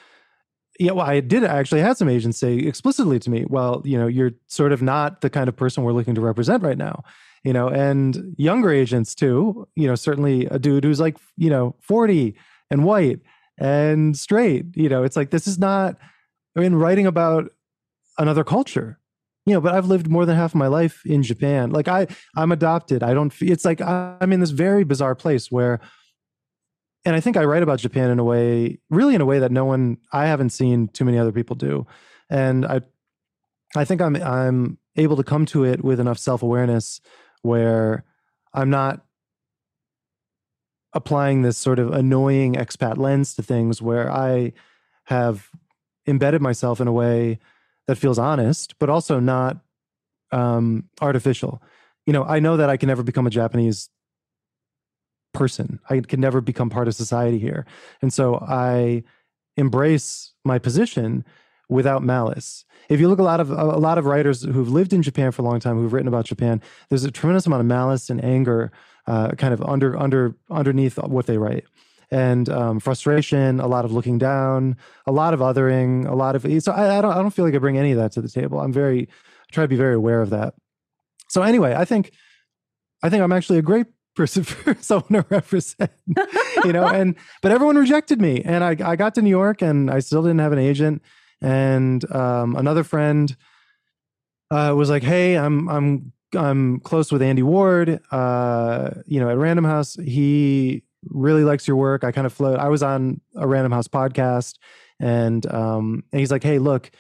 yeah, well, I did actually had some agents say explicitly to me, well, you know, you're sort of not the kind of person we're looking to represent right now, you know, and younger agents too, you know, certainly a dude who's like, you know, 40 and white and straight, you know, it's like, this is not, I mean, writing about another culture, you know, but I've lived more than half of my life in Japan. Like I'm adopted. I don't, it's like, I'm in this very bizarre place where, and I think I write about Japan in a way, really in a way that no one, I haven't seen too many other people do. And I think I'm able to come to it with enough self-awareness where I'm not applying this sort of annoying expat lens to things, where I have embedded myself in a way that feels honest, but also not artificial. You know, I know that I can never become a Japanese person. I can never become part of society here. And so I embrace my position without malice. If you look a lot of writers who've lived in Japan for a long time, who've written about Japan, there's a tremendous amount of malice and anger kind of underneath what they write. And frustration, a lot of looking down, a lot of othering, a lot of, so I don't feel like I bring any of that to the table. I try to be very aware of that. So anyway, I think I'm actually a great person for someone to represent, you know, but everyone rejected me. And I got to New York and I still didn't have an agent. And another friend was like, hey, I'm close with Andy Ward, you know, at Random House. He really likes your work. I kind of float. I was on a Random House podcast, and he's like, hey, look,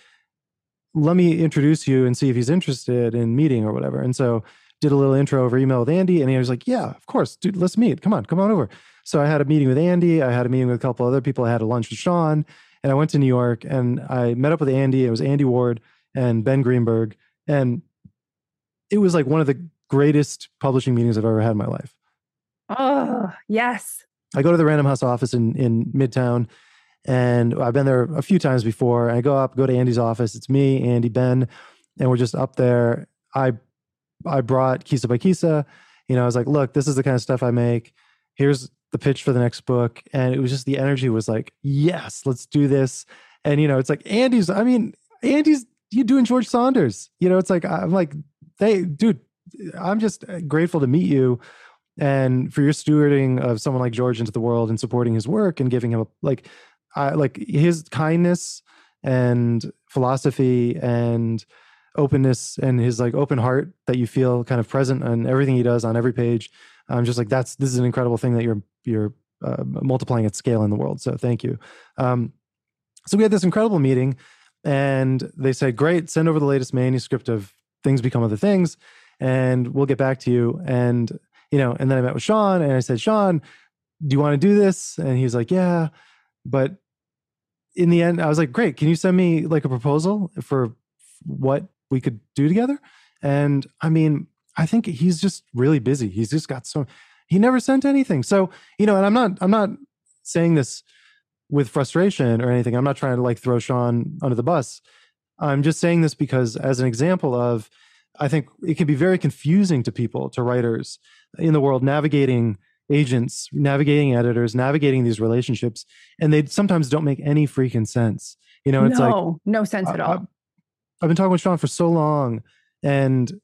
let me introduce you and see if he's interested in meeting or whatever. And so did a little intro over email with Andy, and he was like, yeah, of course, dude, let's meet. Come on over. So I had a meeting with Andy. I had a meeting with a couple other people. I had a lunch with Sean, and I went to New York, and I met up with Andy. It was Andy Ward and Ben Greenberg, and it was like one of the greatest publishing meetings I've ever had in my life. Oh, yes. I go to the Random House office in Midtown, and I've been there a few times before. I go to Andy's office. It's me, Andy, Ben, and we're just up there. I brought Kissa by Kissa. You know, I was like, look, this is the kind of stuff I make. Here's the pitch for the next book. And it was just, the energy was like, yes, let's do this. And, you know, it's like, Andy's, you're doing George Saunders. You know, it's like, I'm like, hey, dude, I'm just grateful to meet you. And for your stewarding of someone like George into the world and supporting his work and giving him like his kindness and philosophy and openness and his like open heart that you feel kind of present on everything he does on every page. I'm just like, this is an incredible thing that you're multiplying at scale in the world. So thank you. So we had this incredible meeting, and they said, great, send over the latest manuscript of Things Become Other Things, and we'll get back to you. And you know, and then I met with Sean, and I said, Sean, do you want to do this? And he's like, yeah. But in the end, I was like, great, can you send me like a proposal for what we could do together? And I mean, I think he's just really busy. He's just got he never sent anything. So, you know, and I'm not saying this with frustration or anything. I'm not trying to like throw Sean under the bus. I'm just saying this because as an example of, I think it can be very confusing to people, to writers in the world, navigating agents, navigating editors, navigating these relationships. And they sometimes don't make any freaking sense. You know, it's no sense at all. I've been talking with Sean for so long, and,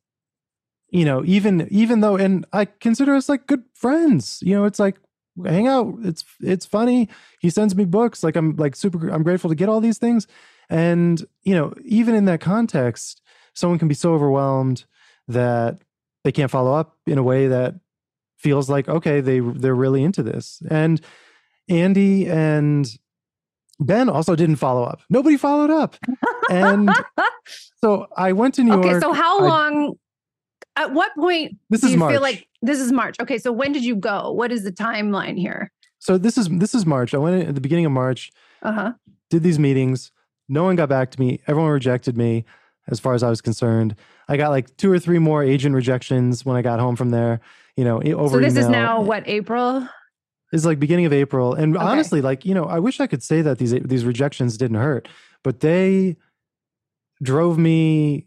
you know, even though, and I consider us like good friends, you know, it's like, hang out. It's funny. He sends me books. Like I'm grateful to get all these things. And, you know, even in that context, someone can be so overwhelmed that they can't follow up in a way that feels like, okay, they're really into this. And Andy and Ben also didn't follow up. Nobody followed up. And so I went to New York. Okay, so how long, at what point do you feel like, this is March. Okay, so when did you go? What is the timeline here? So this is March. I went at the beginning of March, did these meetings. No one got back to me. Everyone rejected me. As far as I was concerned, I got like 2 or 3 more agent rejections when I got home from there, you know, over. So this email. Is now what, April? It's like beginning of April. And okay. Honestly, like, you know, I wish I could say that these rejections didn't hurt, but they drove me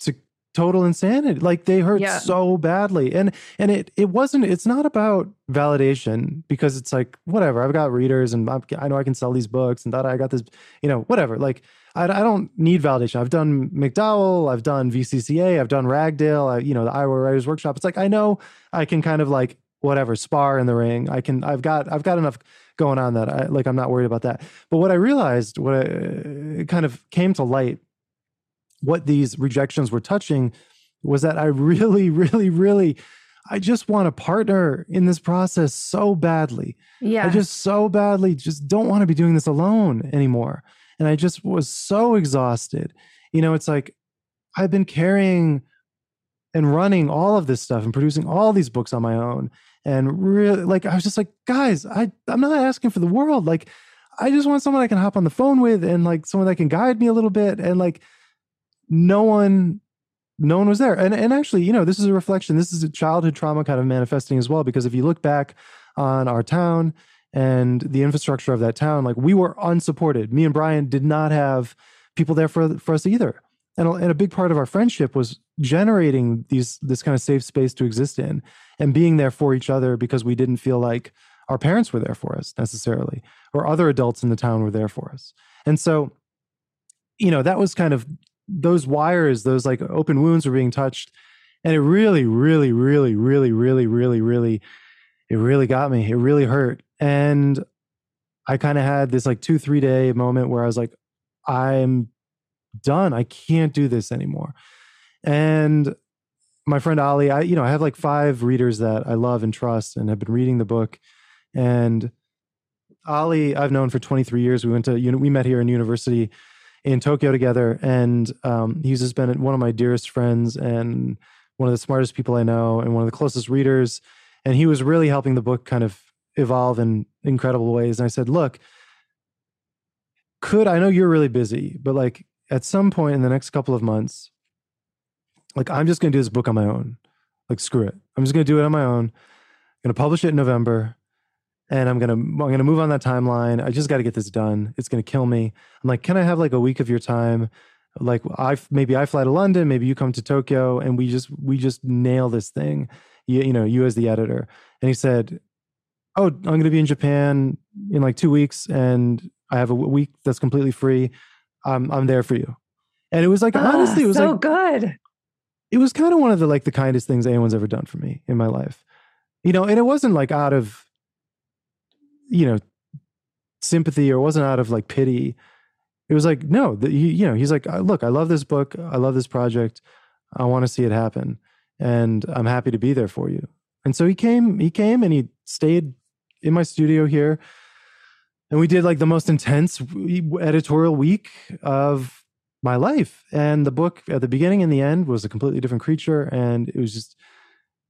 to total insanity. Like they hurt so badly. And it wasn't, it's not about validation, because it's like, whatever, I've got readers and I know I can sell these books and that I got this, you know, whatever. Like I don't need validation. I've done McDowell, I've done VCCA, I've done Ragdale, the Iowa Writers Workshop. It's like, I know I can kind of like, whatever, spar in the ring. I've got enough going on that I'm not worried about that. But what I realized, it kind of came to light, what these rejections were touching was that I really, really, really, I just want to partner in this process so badly. Yeah. I just so badly just don't want to be doing this alone anymore. And I just was so exhausted. You know, it's like, I've been carrying and running all of this stuff and producing all these books on my own. And really, like, I was just like, guys, I'm not asking for the world. Like, I just want someone I can hop on the phone with and like someone that can guide me a little bit. And like, no one was there. And actually, you know, this is a reflection. This is a childhood trauma kind of manifesting as well, because if you look back on our town and the infrastructure of that town, like we were unsupported. Me and Brian did not have people there for us either. And a big part of our friendship was generating this kind of safe space to exist in and being there for each other, because we didn't feel like our parents were there for us necessarily, or other adults in the town were there for us. And so, you know, that was kind of those wires, those like open wounds were being touched. And it really, really, really, really, really, really, really, it really got me. It really hurt. And I kind of had this like 2-3 day moment where I was like, I'm done. I can't do this anymore. And my friend Ali, I have like 5 readers that I love and trust and have been reading the book. And Ali, I've known for 23 years. We met here in university in Tokyo together. And he's just been one of my dearest friends and one of the smartest people I know and one of the closest readers. And he was really helping the book kind of evolve in incredible ways. And I said, look, I know you're really busy, but like at some point in the next couple of months, like I'm just going to do this book on my own. Like, screw it. I'm just going to do it on my own. I'm going to publish it in November. And I'm going to move on that timeline. I just got to get this done. It's going to kill me. I'm like, can I have like a week of your time? Like maybe I fly to London, maybe you come to Tokyo, and we just nail this thing. You as the editor. And he said, oh, I'm going to be in Japan in like 2 weeks. And I have a week that's completely free. I'm there for you. And it was like, honestly, it was so like, good. It was kind of one of the kindest things anyone's ever done for me in my life, you know. And it wasn't like out of, you know, sympathy, or it wasn't out of like pity. It was like, no, he's like, look, I love this book. I love this project. I want to see it happen. And I'm happy to be there for you. And so he came and he stayed in my studio here. And we did like the most intense editorial week of my life. And the book at the beginning and the end was a completely different creature. And it was just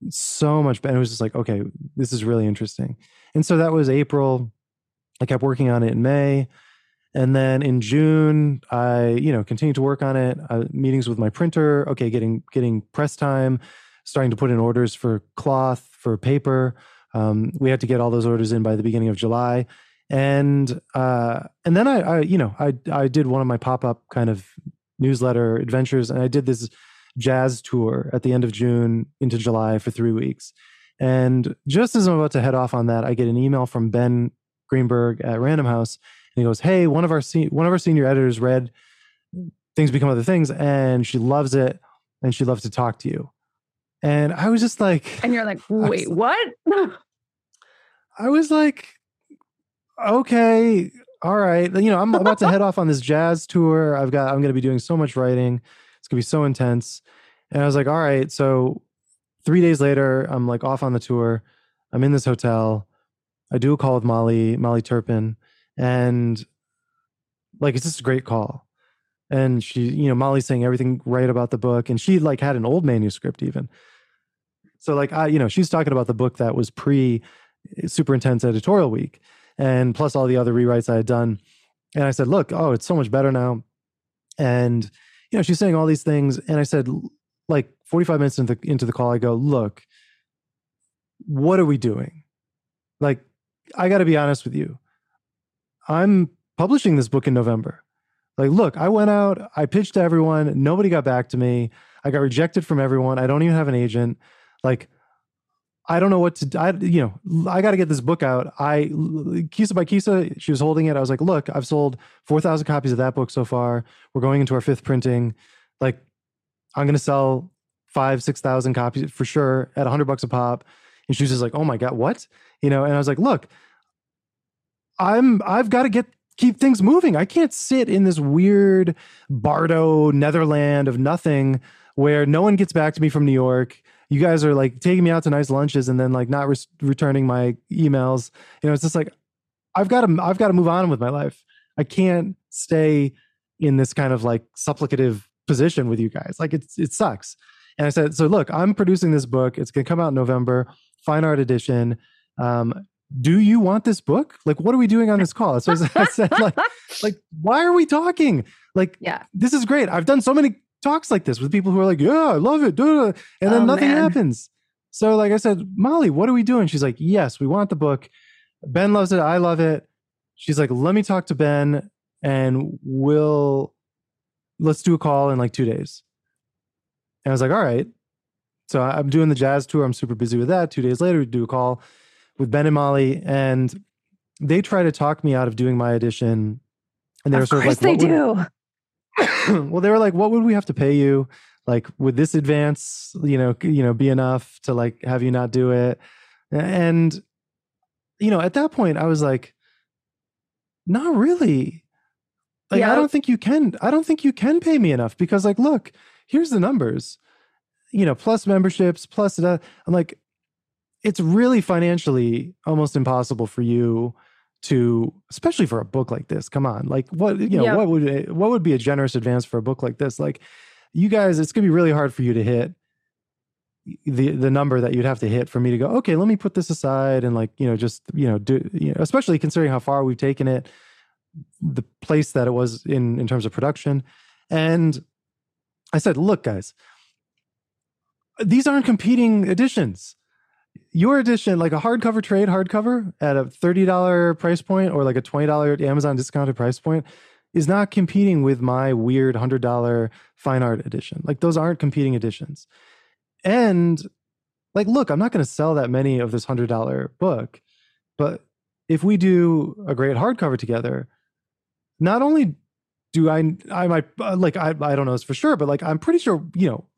so much better. It was just like, okay, this is really interesting. And so that was April. I kept working on it in May. And then in June, I, continued to work on it. Meetings with my printer, okay, getting press time, starting to put in orders for cloth, for paper. We had to get all those orders in by the beginning of July. And then I did one of my pop-up kind of newsletter adventures, and I did this jazz tour at the end of June into July for 3 weeks. And just as I'm about to head off on that, I get an email from Ben Greenberg at Random House, and he goes, hey, one of our senior editors read Things Become Other Things, and she loves it, and she loves to talk to you. And I was just like... And you're like, wait, what? I was like... okay, all right. I'm about to head off on this jazz tour. I'm going to be doing so much writing. It's going to be so intense. And I was like, all right. So 3 days later, I'm like off on the tour. I'm in this hotel. I do a call with Molly Turpin. And like, it's just a great call. And she, Molly's saying everything right about the book. And she like had an old manuscript even. So like, she's talking about the book that was pre super intense editorial week. And plus all the other rewrites I had done. And I said, look, oh, it's so much better now. And, she's saying all these things. And I said, like 45 minutes into the call, I go, look, what are we doing? Like, I got to be honest with you. I'm publishing this book in November. Like, look, I went out, I pitched to everyone. Nobody got back to me. I got rejected from everyone. I don't even have an agent. Like, I don't know what to do. I got to get this book out. Kissa by Kissa, she was holding it. I was like, look, I've sold 4,000 copies of that book so far. We're going into our 5th printing. Like, I'm going to sell 5,000-6,000 copies for sure at $100 a pop. And she was just like, oh my God, what? You know? And I was like, look, I've got to keep things moving. I can't sit in this weird Bardo Netherland of nothing where no one gets back to me from New York. You guys are like taking me out to nice lunches and then like not returning my emails. You know, it's just like, I've got to move on with my life. I can't stay in this kind of like supplicative position with you guys. Like it sucks. And I said, so look, I'm producing this book. It's going to come out in November, fine art edition. Do you want this book? Like, what are we doing on this call? So I said, like, why are we talking? Like, yeah, this is great. I've done so many talks like this with people who are like, yeah, I love it. And then nothing happens. So like I said, Molly, what are we doing? She's like, yes, we want the book. Ben loves it. I love it. She's like, let me talk to Ben and let's do a call in like 2 days. And I was like, all right. So I'm doing the jazz tour. I'm super busy with that. 2 days later, we do a call with Ben and Molly, and they try to talk me out of doing my edition. And they were sort of like, well, they were like, what would we have to pay you? Like, would this advance, be enough to like, have you not do it? And, at that point I was like, not really. Like, yeah. I don't think you can pay me enough because like, look, here's the numbers, plus memberships, plus that. I'm like, it's really financially almost impossible for you to, especially for a book like this. Come on. Like what, yeah. what would be a generous advance for a book like this? Like you guys, it's going to be really hard for you to hit the number that you'd have to hit for me to go, okay, let me put this aside. And like, especially considering how far we've taken it, the place that it was in terms of production. And I said, look, guys, these aren't competing editions. Your edition, like a hardcover at a $30 price point or like a $20 Amazon discounted price point is not competing with my weird $100 fine art edition. Like those aren't competing editions. And like, look, I'm not going to sell that many of this $100 book, but if we do a great hardcover together, not only do I might like, I don't know this for sure, but like, I'm pretty sure,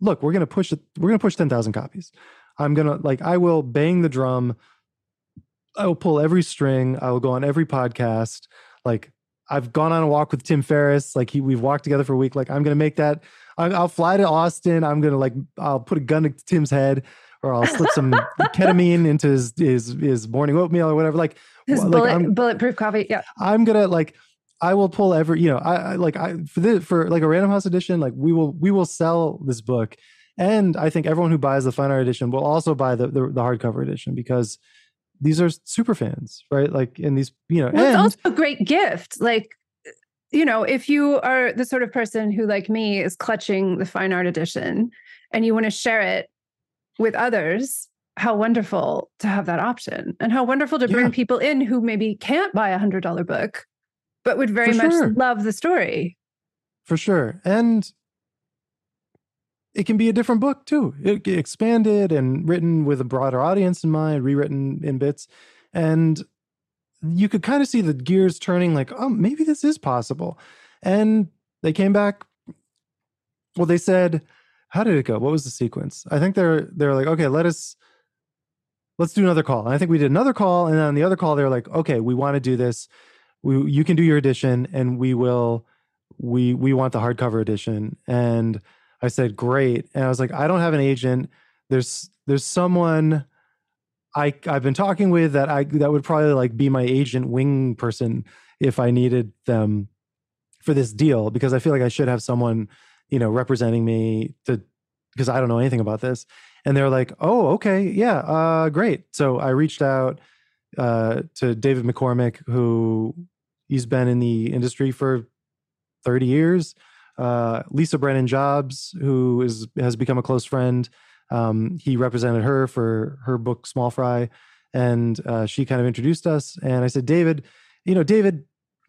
look, we're going to push it. We're going to push 10,000 copies. I will bang the drum. I will pull every string. I will go on every podcast. Like I've gone on a walk with Tim Ferriss. Like we've walked together for a week. Like I'm going to make that, I'll fly to Austin. I'm going to I'll put a gun to Tim's head or I'll slip some ketamine into his morning oatmeal or whatever. Like his bulletproof coffee. Yeah. I'm going to I will pull every, for a Random House edition, like we will sell this book. And I think everyone who buys the fine art edition will also buy the hardcover edition because these are super fans, right? Like, and these, it's also a great gift. Like, if you are the sort of person who, like me, is clutching the fine art edition and you want to share it with others, how wonderful to have that option and how wonderful to bring people in who maybe can't buy $100 book, but would very much love the story. For sure. And it can be a different book too. It expanded and written with a broader audience in mind, rewritten in bits. And you could kind of see the gears turning like, oh, maybe this is possible. And they came back. Well, they said, how did it go? What was the sequence? I think they're like, okay, let's do another call. And I think we did another call. And on the other call, they're like, okay, we want to do this. You can do your edition and we want the hardcover edition. And I said, great. And I was like, I don't have an agent. There's someone I've been talking with that would probably like be my agent wing person if I needed them for this deal, because I feel like I should have someone, representing me because I don't know anything about this. And they're like, oh, okay. Yeah. Great. So I reached out to David McCormick, who he's been in the industry for 30 years. Lisa Brennan Jobs, who has become a close friend. He represented her for her book, Small Fry. And she kind of introduced us. And I said, David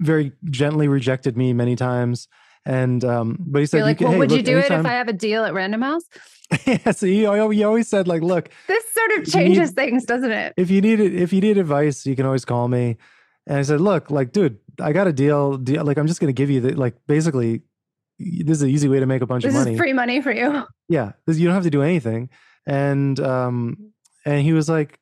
very gently rejected me many times. And but he said, you're like, well, would you do anytime... it if I have a deal at Random House? Yeah, so he always said, like, look, this sort of changes things, doesn't it? If you need advice, you can always call me. And I said, look, like, dude, I got a deal. Like, I'm just going to give you the, like, basically, this is an easy way to make a bunch of money. This is free money for you. Yeah, you don't have to do anything. And he was like,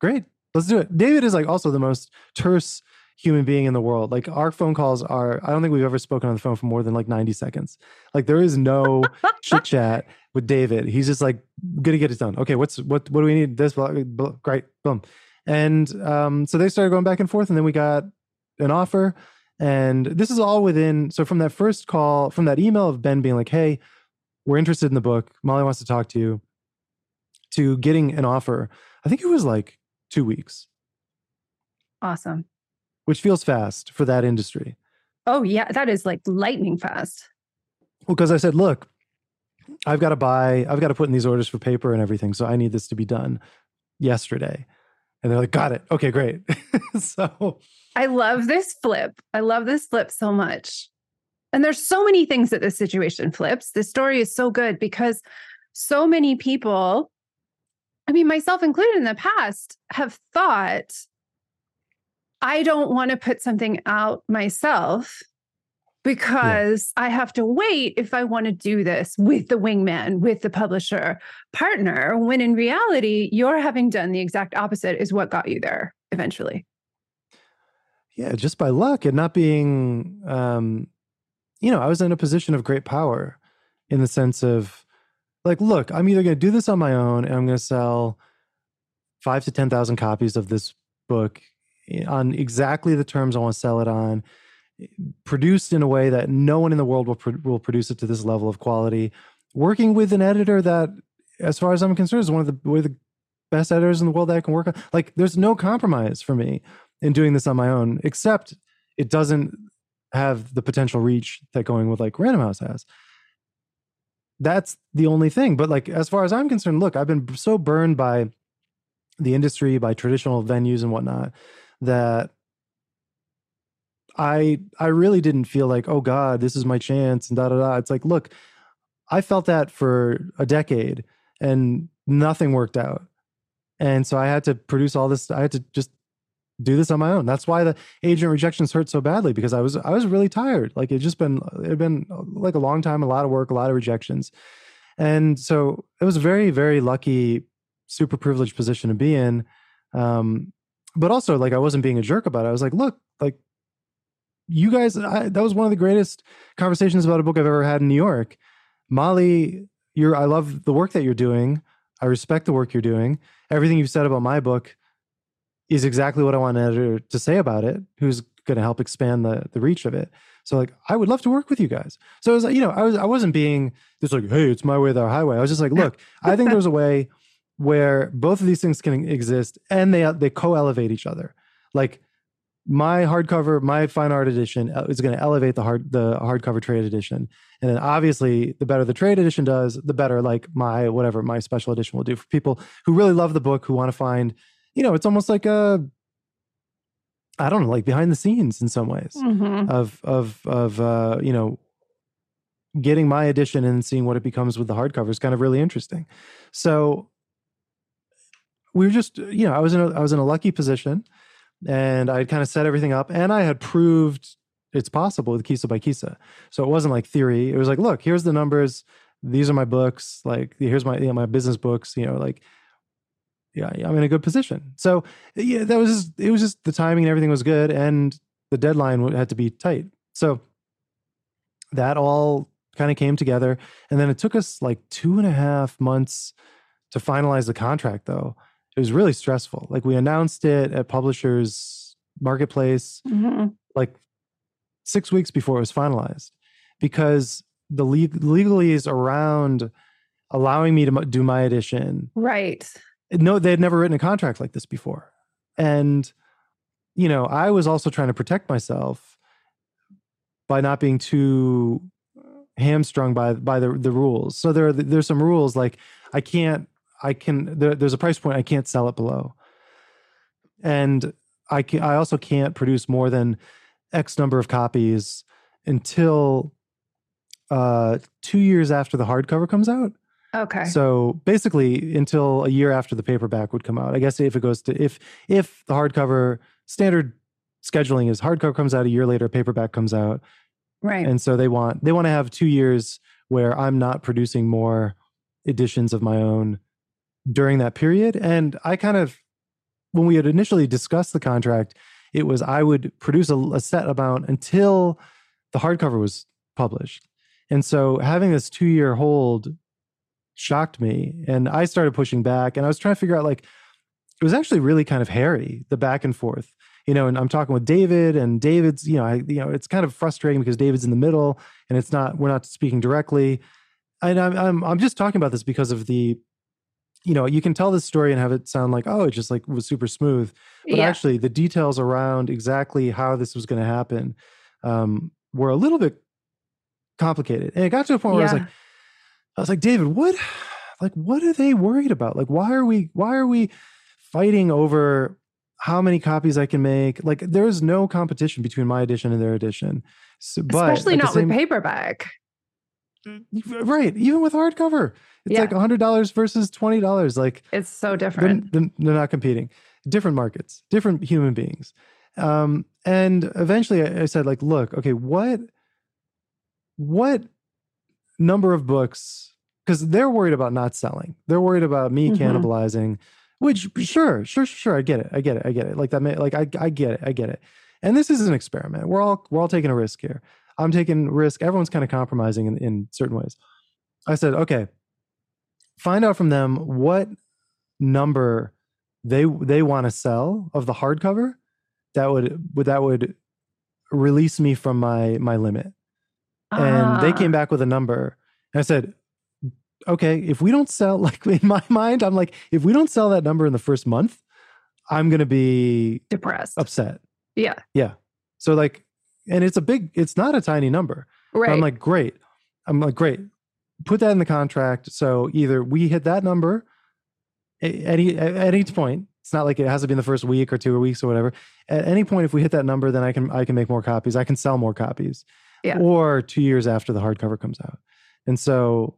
great, let's do it. David is, like, also the most terse human being in the world. Like, our phone calls are, I don't think we've ever spoken on the phone for more than like 90 seconds. Like, there is no chit chat with David. He's just like, gonna get it done. Okay, what do we need? This, blah, blah, great, boom. And so they started going back and forth, and then we got an offer. And this is all within, so from that first call, from that email of Ben being like, hey, we're interested in the book, Molly wants to talk to you, to getting an offer, I think it was like 2 weeks. Awesome. Which feels fast for that industry. Oh, yeah. That is like lightning fast. Well, because I said, look, I've got to put in these orders for paper and everything. So I need this to be done yesterday. And they're like, got it. Okay, great. So I love this flip. I love this flip so much. And there's so many things that this situation flips. This story is so good because so many people, I mean, myself included in the past, have thought, I don't want to put something out myself because I have to wait if I want to do this with the wingman, with the publisher partner, when in reality, you're having done the exact opposite is what got you there eventually. Yeah, just by luck and not being, I was in a position of great power in the sense of like, look, I'm either going to do this on my own and I'm going to sell 5,000 to 10,000 copies of this book on exactly the terms I want to sell it on, produced in a way that no one in the world will produce it to this level of quality, working with an editor that, as far as I'm concerned, is one of the best editors in the world that I can work on. Like, there's no compromise for me in doing this on my own, except it doesn't have the potential reach that going with like Random House has. That's the only thing. But like, as far as I'm concerned, look, I've been so burned by the industry, by traditional venues and whatnot, that I really didn't feel like, oh God, this is my chance and da da da. It's like, look, I felt that for a decade and nothing worked out. And so I had to produce all this. I had to just do this on my own. That's why the agent rejections hurt so badly, because I was really tired. Like, it'd been like a long time, a lot of work, a lot of rejections. And so it was a very, very lucky, super privileged position to be in. But also, like, I wasn't being a jerk about it. I was like, look, like, you guys, that was one of the greatest conversations about a book I've ever had in New York. Molly, I love the work that you're doing. I respect the work you're doing. Everything you've said about my book is exactly what I want an editor to say about it, who's going to help expand the reach of it. So, like, I would love to work with you guys. So, it was like, I wasn't being just like, hey, it's my way, their highway. I was just like, look, I think there's a way where both of these things can exist and they co-elevate each other. Like, my hardcover, my fine art edition is going to elevate the hardcover trade edition. And then obviously the better the trade edition does, the better like my special edition will do for people who really love the book, who want to find, it's almost like like behind the scenes in some ways of getting my edition and seeing what it becomes with the hardcover is kind of really interesting. So we were just, I was in a lucky position, and I had kind of set everything up, and I had proved it's possible with Kissa by Kissa. So it wasn't like theory. It was like, look, here's the numbers. These are my books. Like, here's my business books, I'm in a good position. So yeah, it was just the timing and everything was good, and the deadline had to be tight. So that all kind of came together. And then it took us like 2.5 months to finalize the contract, though. It was really stressful. Like, we announced it at Publishers Marketplace like 6 weeks before it was finalized, because the legalese around allowing me to do my edition. Right. No, they had never written a contract like this before. And, I was also trying to protect myself by not being too hamstrung by the rules. So there's some rules, like there's a price point I can't sell it below. And I also can't produce more than X number of copies until 2 years after the hardcover comes out. Okay. So basically until a year after the paperback would come out. I guess if it goes to, if the hardcover standard scheduling is hardcover comes out a year later, paperback comes out. Right. And so they want to have 2 years where I'm not producing more editions of my own during that period. And I kind of, when we had initially discussed the contract, it was I would produce a set amount until the hardcover was published. And so having this 2 year hold shocked me. And I started pushing back, and I was trying to figure out, like, it was actually really kind of hairy, the back and forth, you know, and I'm talking with David, and David's, you know, it's kind of frustrating because David's in the middle and we're not speaking directly. And I'm just talking about this because of the, you know, you can tell this story and have it sound like, oh, it just like was super smooth. But yeah, actually the details around exactly how this was going to happen were a little bit complicated. And it got to a point where I was like, David, what are they worried about? Like, why are we fighting over how many copies I can make? Like, there is no competition between my edition and their edition. So, especially not with paperback. Right. Even with hardcover, it's like $100 versus $20. Like, it's so different. They're not competing. Different markets, different human beings. And eventually I said, like, look, okay, what number of books, because they're worried about not selling. They're worried about me cannibalizing, which sure. I get it. Like that. I get it. And this is an experiment. We're all taking a risk here. I'm taking risk. Everyone's kind of compromising in certain ways. I said, okay, find out from them what number they want to sell of the hardcover that would release me from my limit. And they came back with a number. And I said, okay, if we don't sell, like, in my mind, I'm like, if we don't sell that number in the first month, I'm going to be depressed, upset. Yeah. Yeah. So, like, and it's not a tiny number. Right. But I'm like, great. Put that in the contract. So either we hit that number at each point. It's not like it has to be in the first week or 2 weeks or whatever. At any point, if we hit that number, then I can make more copies. I can sell more copies. Yeah. Or 2 years after the hardcover comes out. And so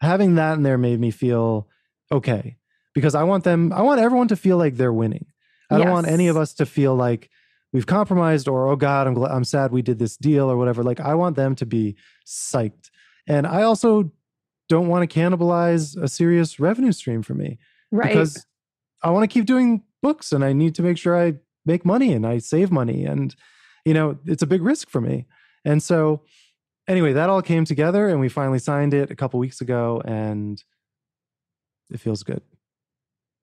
having that in there made me feel okay, because I want everyone to feel like they're winning. I don't want any of us to feel like we've compromised or, oh God, I'm sad we did this deal or whatever. Like, I want them to be psyched. And I also don't want to cannibalize a serious revenue stream for me. Right. Because I want to keep doing books, and I need to make sure I make money and I save money. And, you know, it's a big risk for me. And so anyway, that all came together, and we finally signed it a couple weeks ago, and it feels good.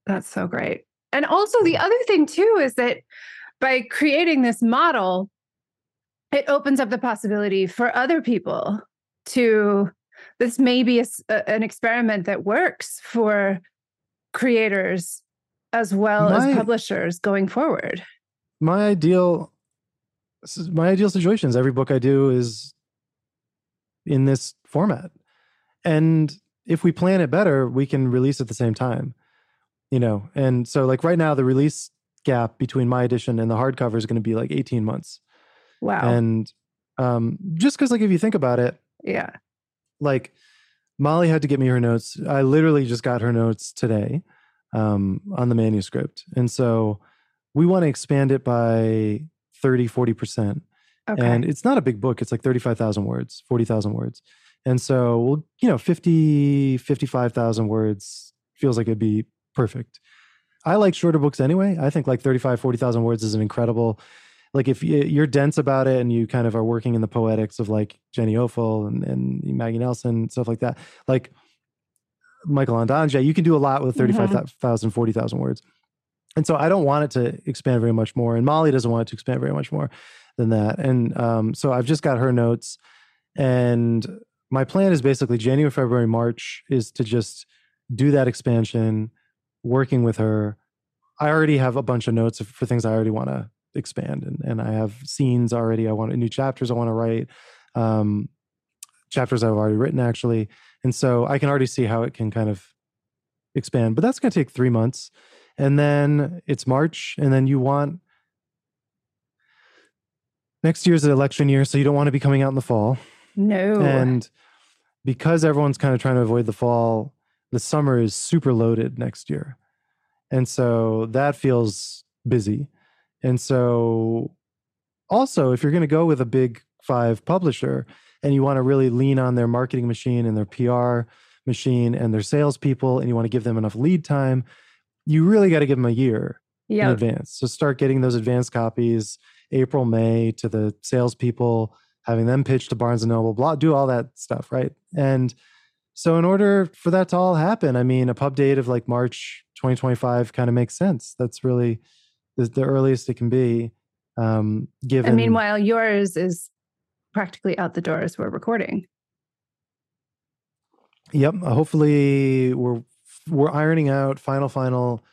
That's so great. And also the other thing too is that by creating this model, it opens up the possibility for other people to, this may be an experiment that works for creators as well as publishers going forward. My ideal situation is every book I do is in this format. And if we plan it better, we can release at the same time, you know? And so, like, right now, the release gap between my edition and the hardcover is going to be like 18 months. Wow. And just because, like, if you think about it, yeah, like, Molly had to get me her notes. I literally just got her notes today on the manuscript. And so we want to expand it by 30-40%. Okay. And it's not a big book. It's like 35,000 words, 40,000 words. And so, we'll, you know, 55,000 words feels like it'd be perfect. I like shorter books anyway. I think like 35-40,000 words is an incredible, like, if you're dense about it and you kind of are working in the poetics of, like, Jenny Ophel and Maggie Nelson, stuff like that, like Michael Ondange, you can do a lot with 35,000, 40,000 words. And so I don't want it to expand very much more. And Molly doesn't want it to expand very much more than that. And so I've just got her notes. And my plan is basically January, February, March is to just do that expansion, working with her. I already have a bunch of notes for things I already want to expand. And I have scenes already. I want new chapters I want to write. Chapters I've already written, actually. And so I can already see how it can kind of expand. But that's going to take 3 months. And then it's March, and then you want, next year's an election year, so you don't want to be coming out in the fall. No. And because everyone's kind of trying to avoid the fall, the summer is super loaded next year. And so that feels busy. And so also, if you're going to go with a big five publisher and you want to really lean on their marketing machine and their PR machine and their salespeople, and you want to give them enough lead time, you really got to give them a year in advance. So start getting those advanced copies, April, May, to the salespeople, having them pitch to Barnes & Noble, blah, do all that stuff, right? And so in order for that to all happen, I mean, a pub date of like March 2025 kind of makes sense. That's really the earliest it can be. Given. And meanwhile, yours is practically out the door as we're recording. Yep. Hopefully we're ironing out final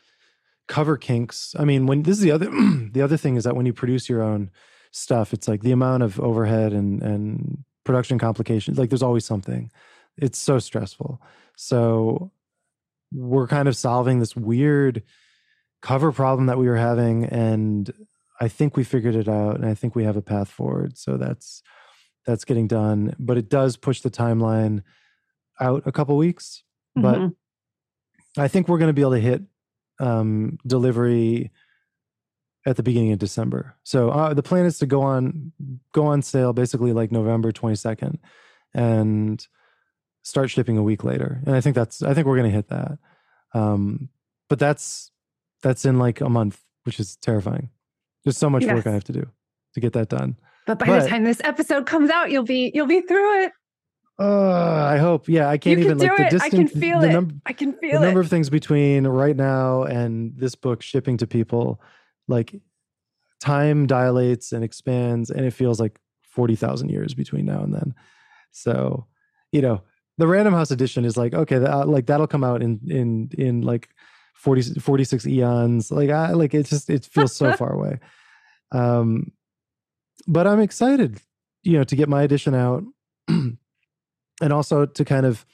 cover kinks. I mean, when this is the other thing is that when you produce your own stuff, it's like the amount of overhead and production complications, like there's always something. It's so stressful. So we're kind of solving this weird cover problem that we were having. And I think we figured it out, and I think we have a path forward. So that's getting done, but it does push the timeline out a couple weeks. Mm-hmm. But I think we're going to be able to hit delivery at the beginning of December. So the plan is to go on sale basically like November 22nd and start shipping a week later. And I think we're going to hit that. But that's in like a month, which is terrifying. There's so much work I have to do to get that done. But by the time this episode comes out, you'll be through it. I hope. Yeah, I can't even like the distance. I can feel it. I can feel it. The number of things between right now and this book shipping to people, like time dilates and expands, and it feels like 40,000 years between now and then. So, you know, the Random House edition is like, okay, like that'll come out in like 46 eons. Like it feels so far away. But I'm excited, you know, to get my edition out and also to kind of,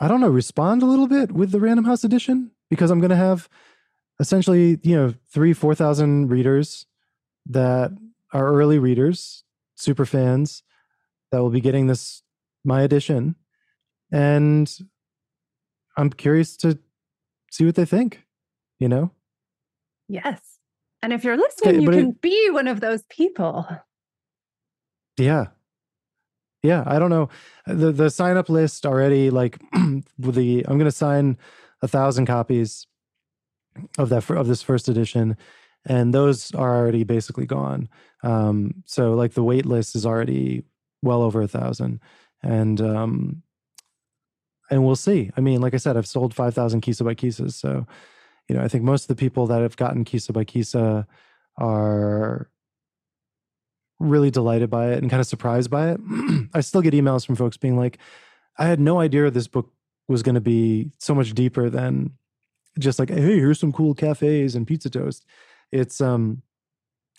I don't know, respond a little bit with the Random House edition, because I'm going to have essentially, you know, 3,000-4,000 readers that are early readers, super fans that will be getting this, my edition. And I'm curious to see what they think, you know? Yes. And if you're listening, you can be one of those people. Yeah. Yeah. I don't know. The sign up list already, like I'm going to sign 1,000 copies of this first edition. And those are already basically gone. So like the wait list is already well over 1,000. And we'll see. I mean, like I said, I've sold 5,000 Kissa by Kissas. So, you know, I think most of the people that have gotten Kissa by Kissa are really delighted by it and kind of surprised by it. I still get emails from folks being like, I had no idea this book was going to be so much deeper than just like, hey, here's some cool cafes and pizza toast. It's, you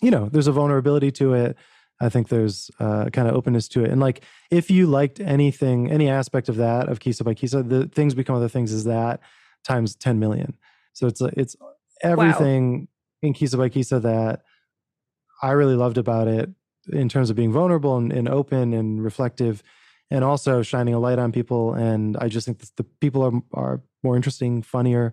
know, there's a vulnerability to it. I think there's kind of openness to it. And like, if you liked anything, any aspect of that, of Kissa by Kissa, the Things Become Other Things is that times 10 million. So it's everything in Kissa by Kissa that I really loved about it in terms of being vulnerable and open and reflective, and also shining a light on people. And I just think that the people are more interesting, funnier.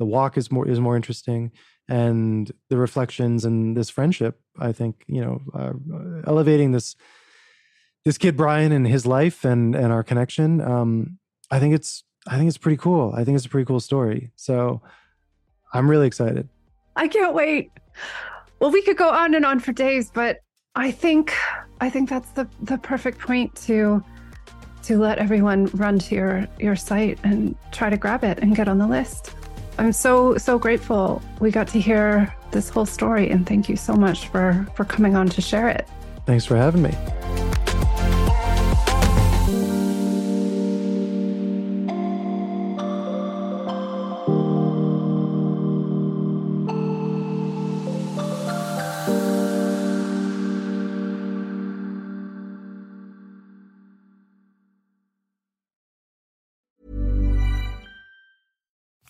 The walk is more interesting. And the reflections and this friendship, I think, you know, elevating this kid Brian and his life and our connection. I think it's pretty cool. I think it's a pretty cool story. So I'm really excited. I can't wait. Well, we could go on and on for days, but I think that's the perfect point to let everyone run to your site and try to grab it and get on the list. I'm so grateful we got to hear this whole story, and thank you so much for coming on to share it. Thanks for having me.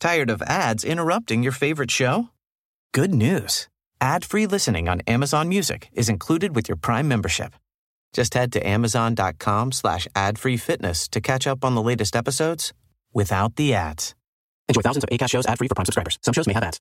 Tired of ads interrupting your favorite show? Good news. Ad-free listening on Amazon Music is included with your Prime membership. Just head to amazon.com/adfreefitness to catch up on the latest episodes without the ads. Enjoy thousands of ACAST shows ad-free for Prime subscribers. Some shows may have ads.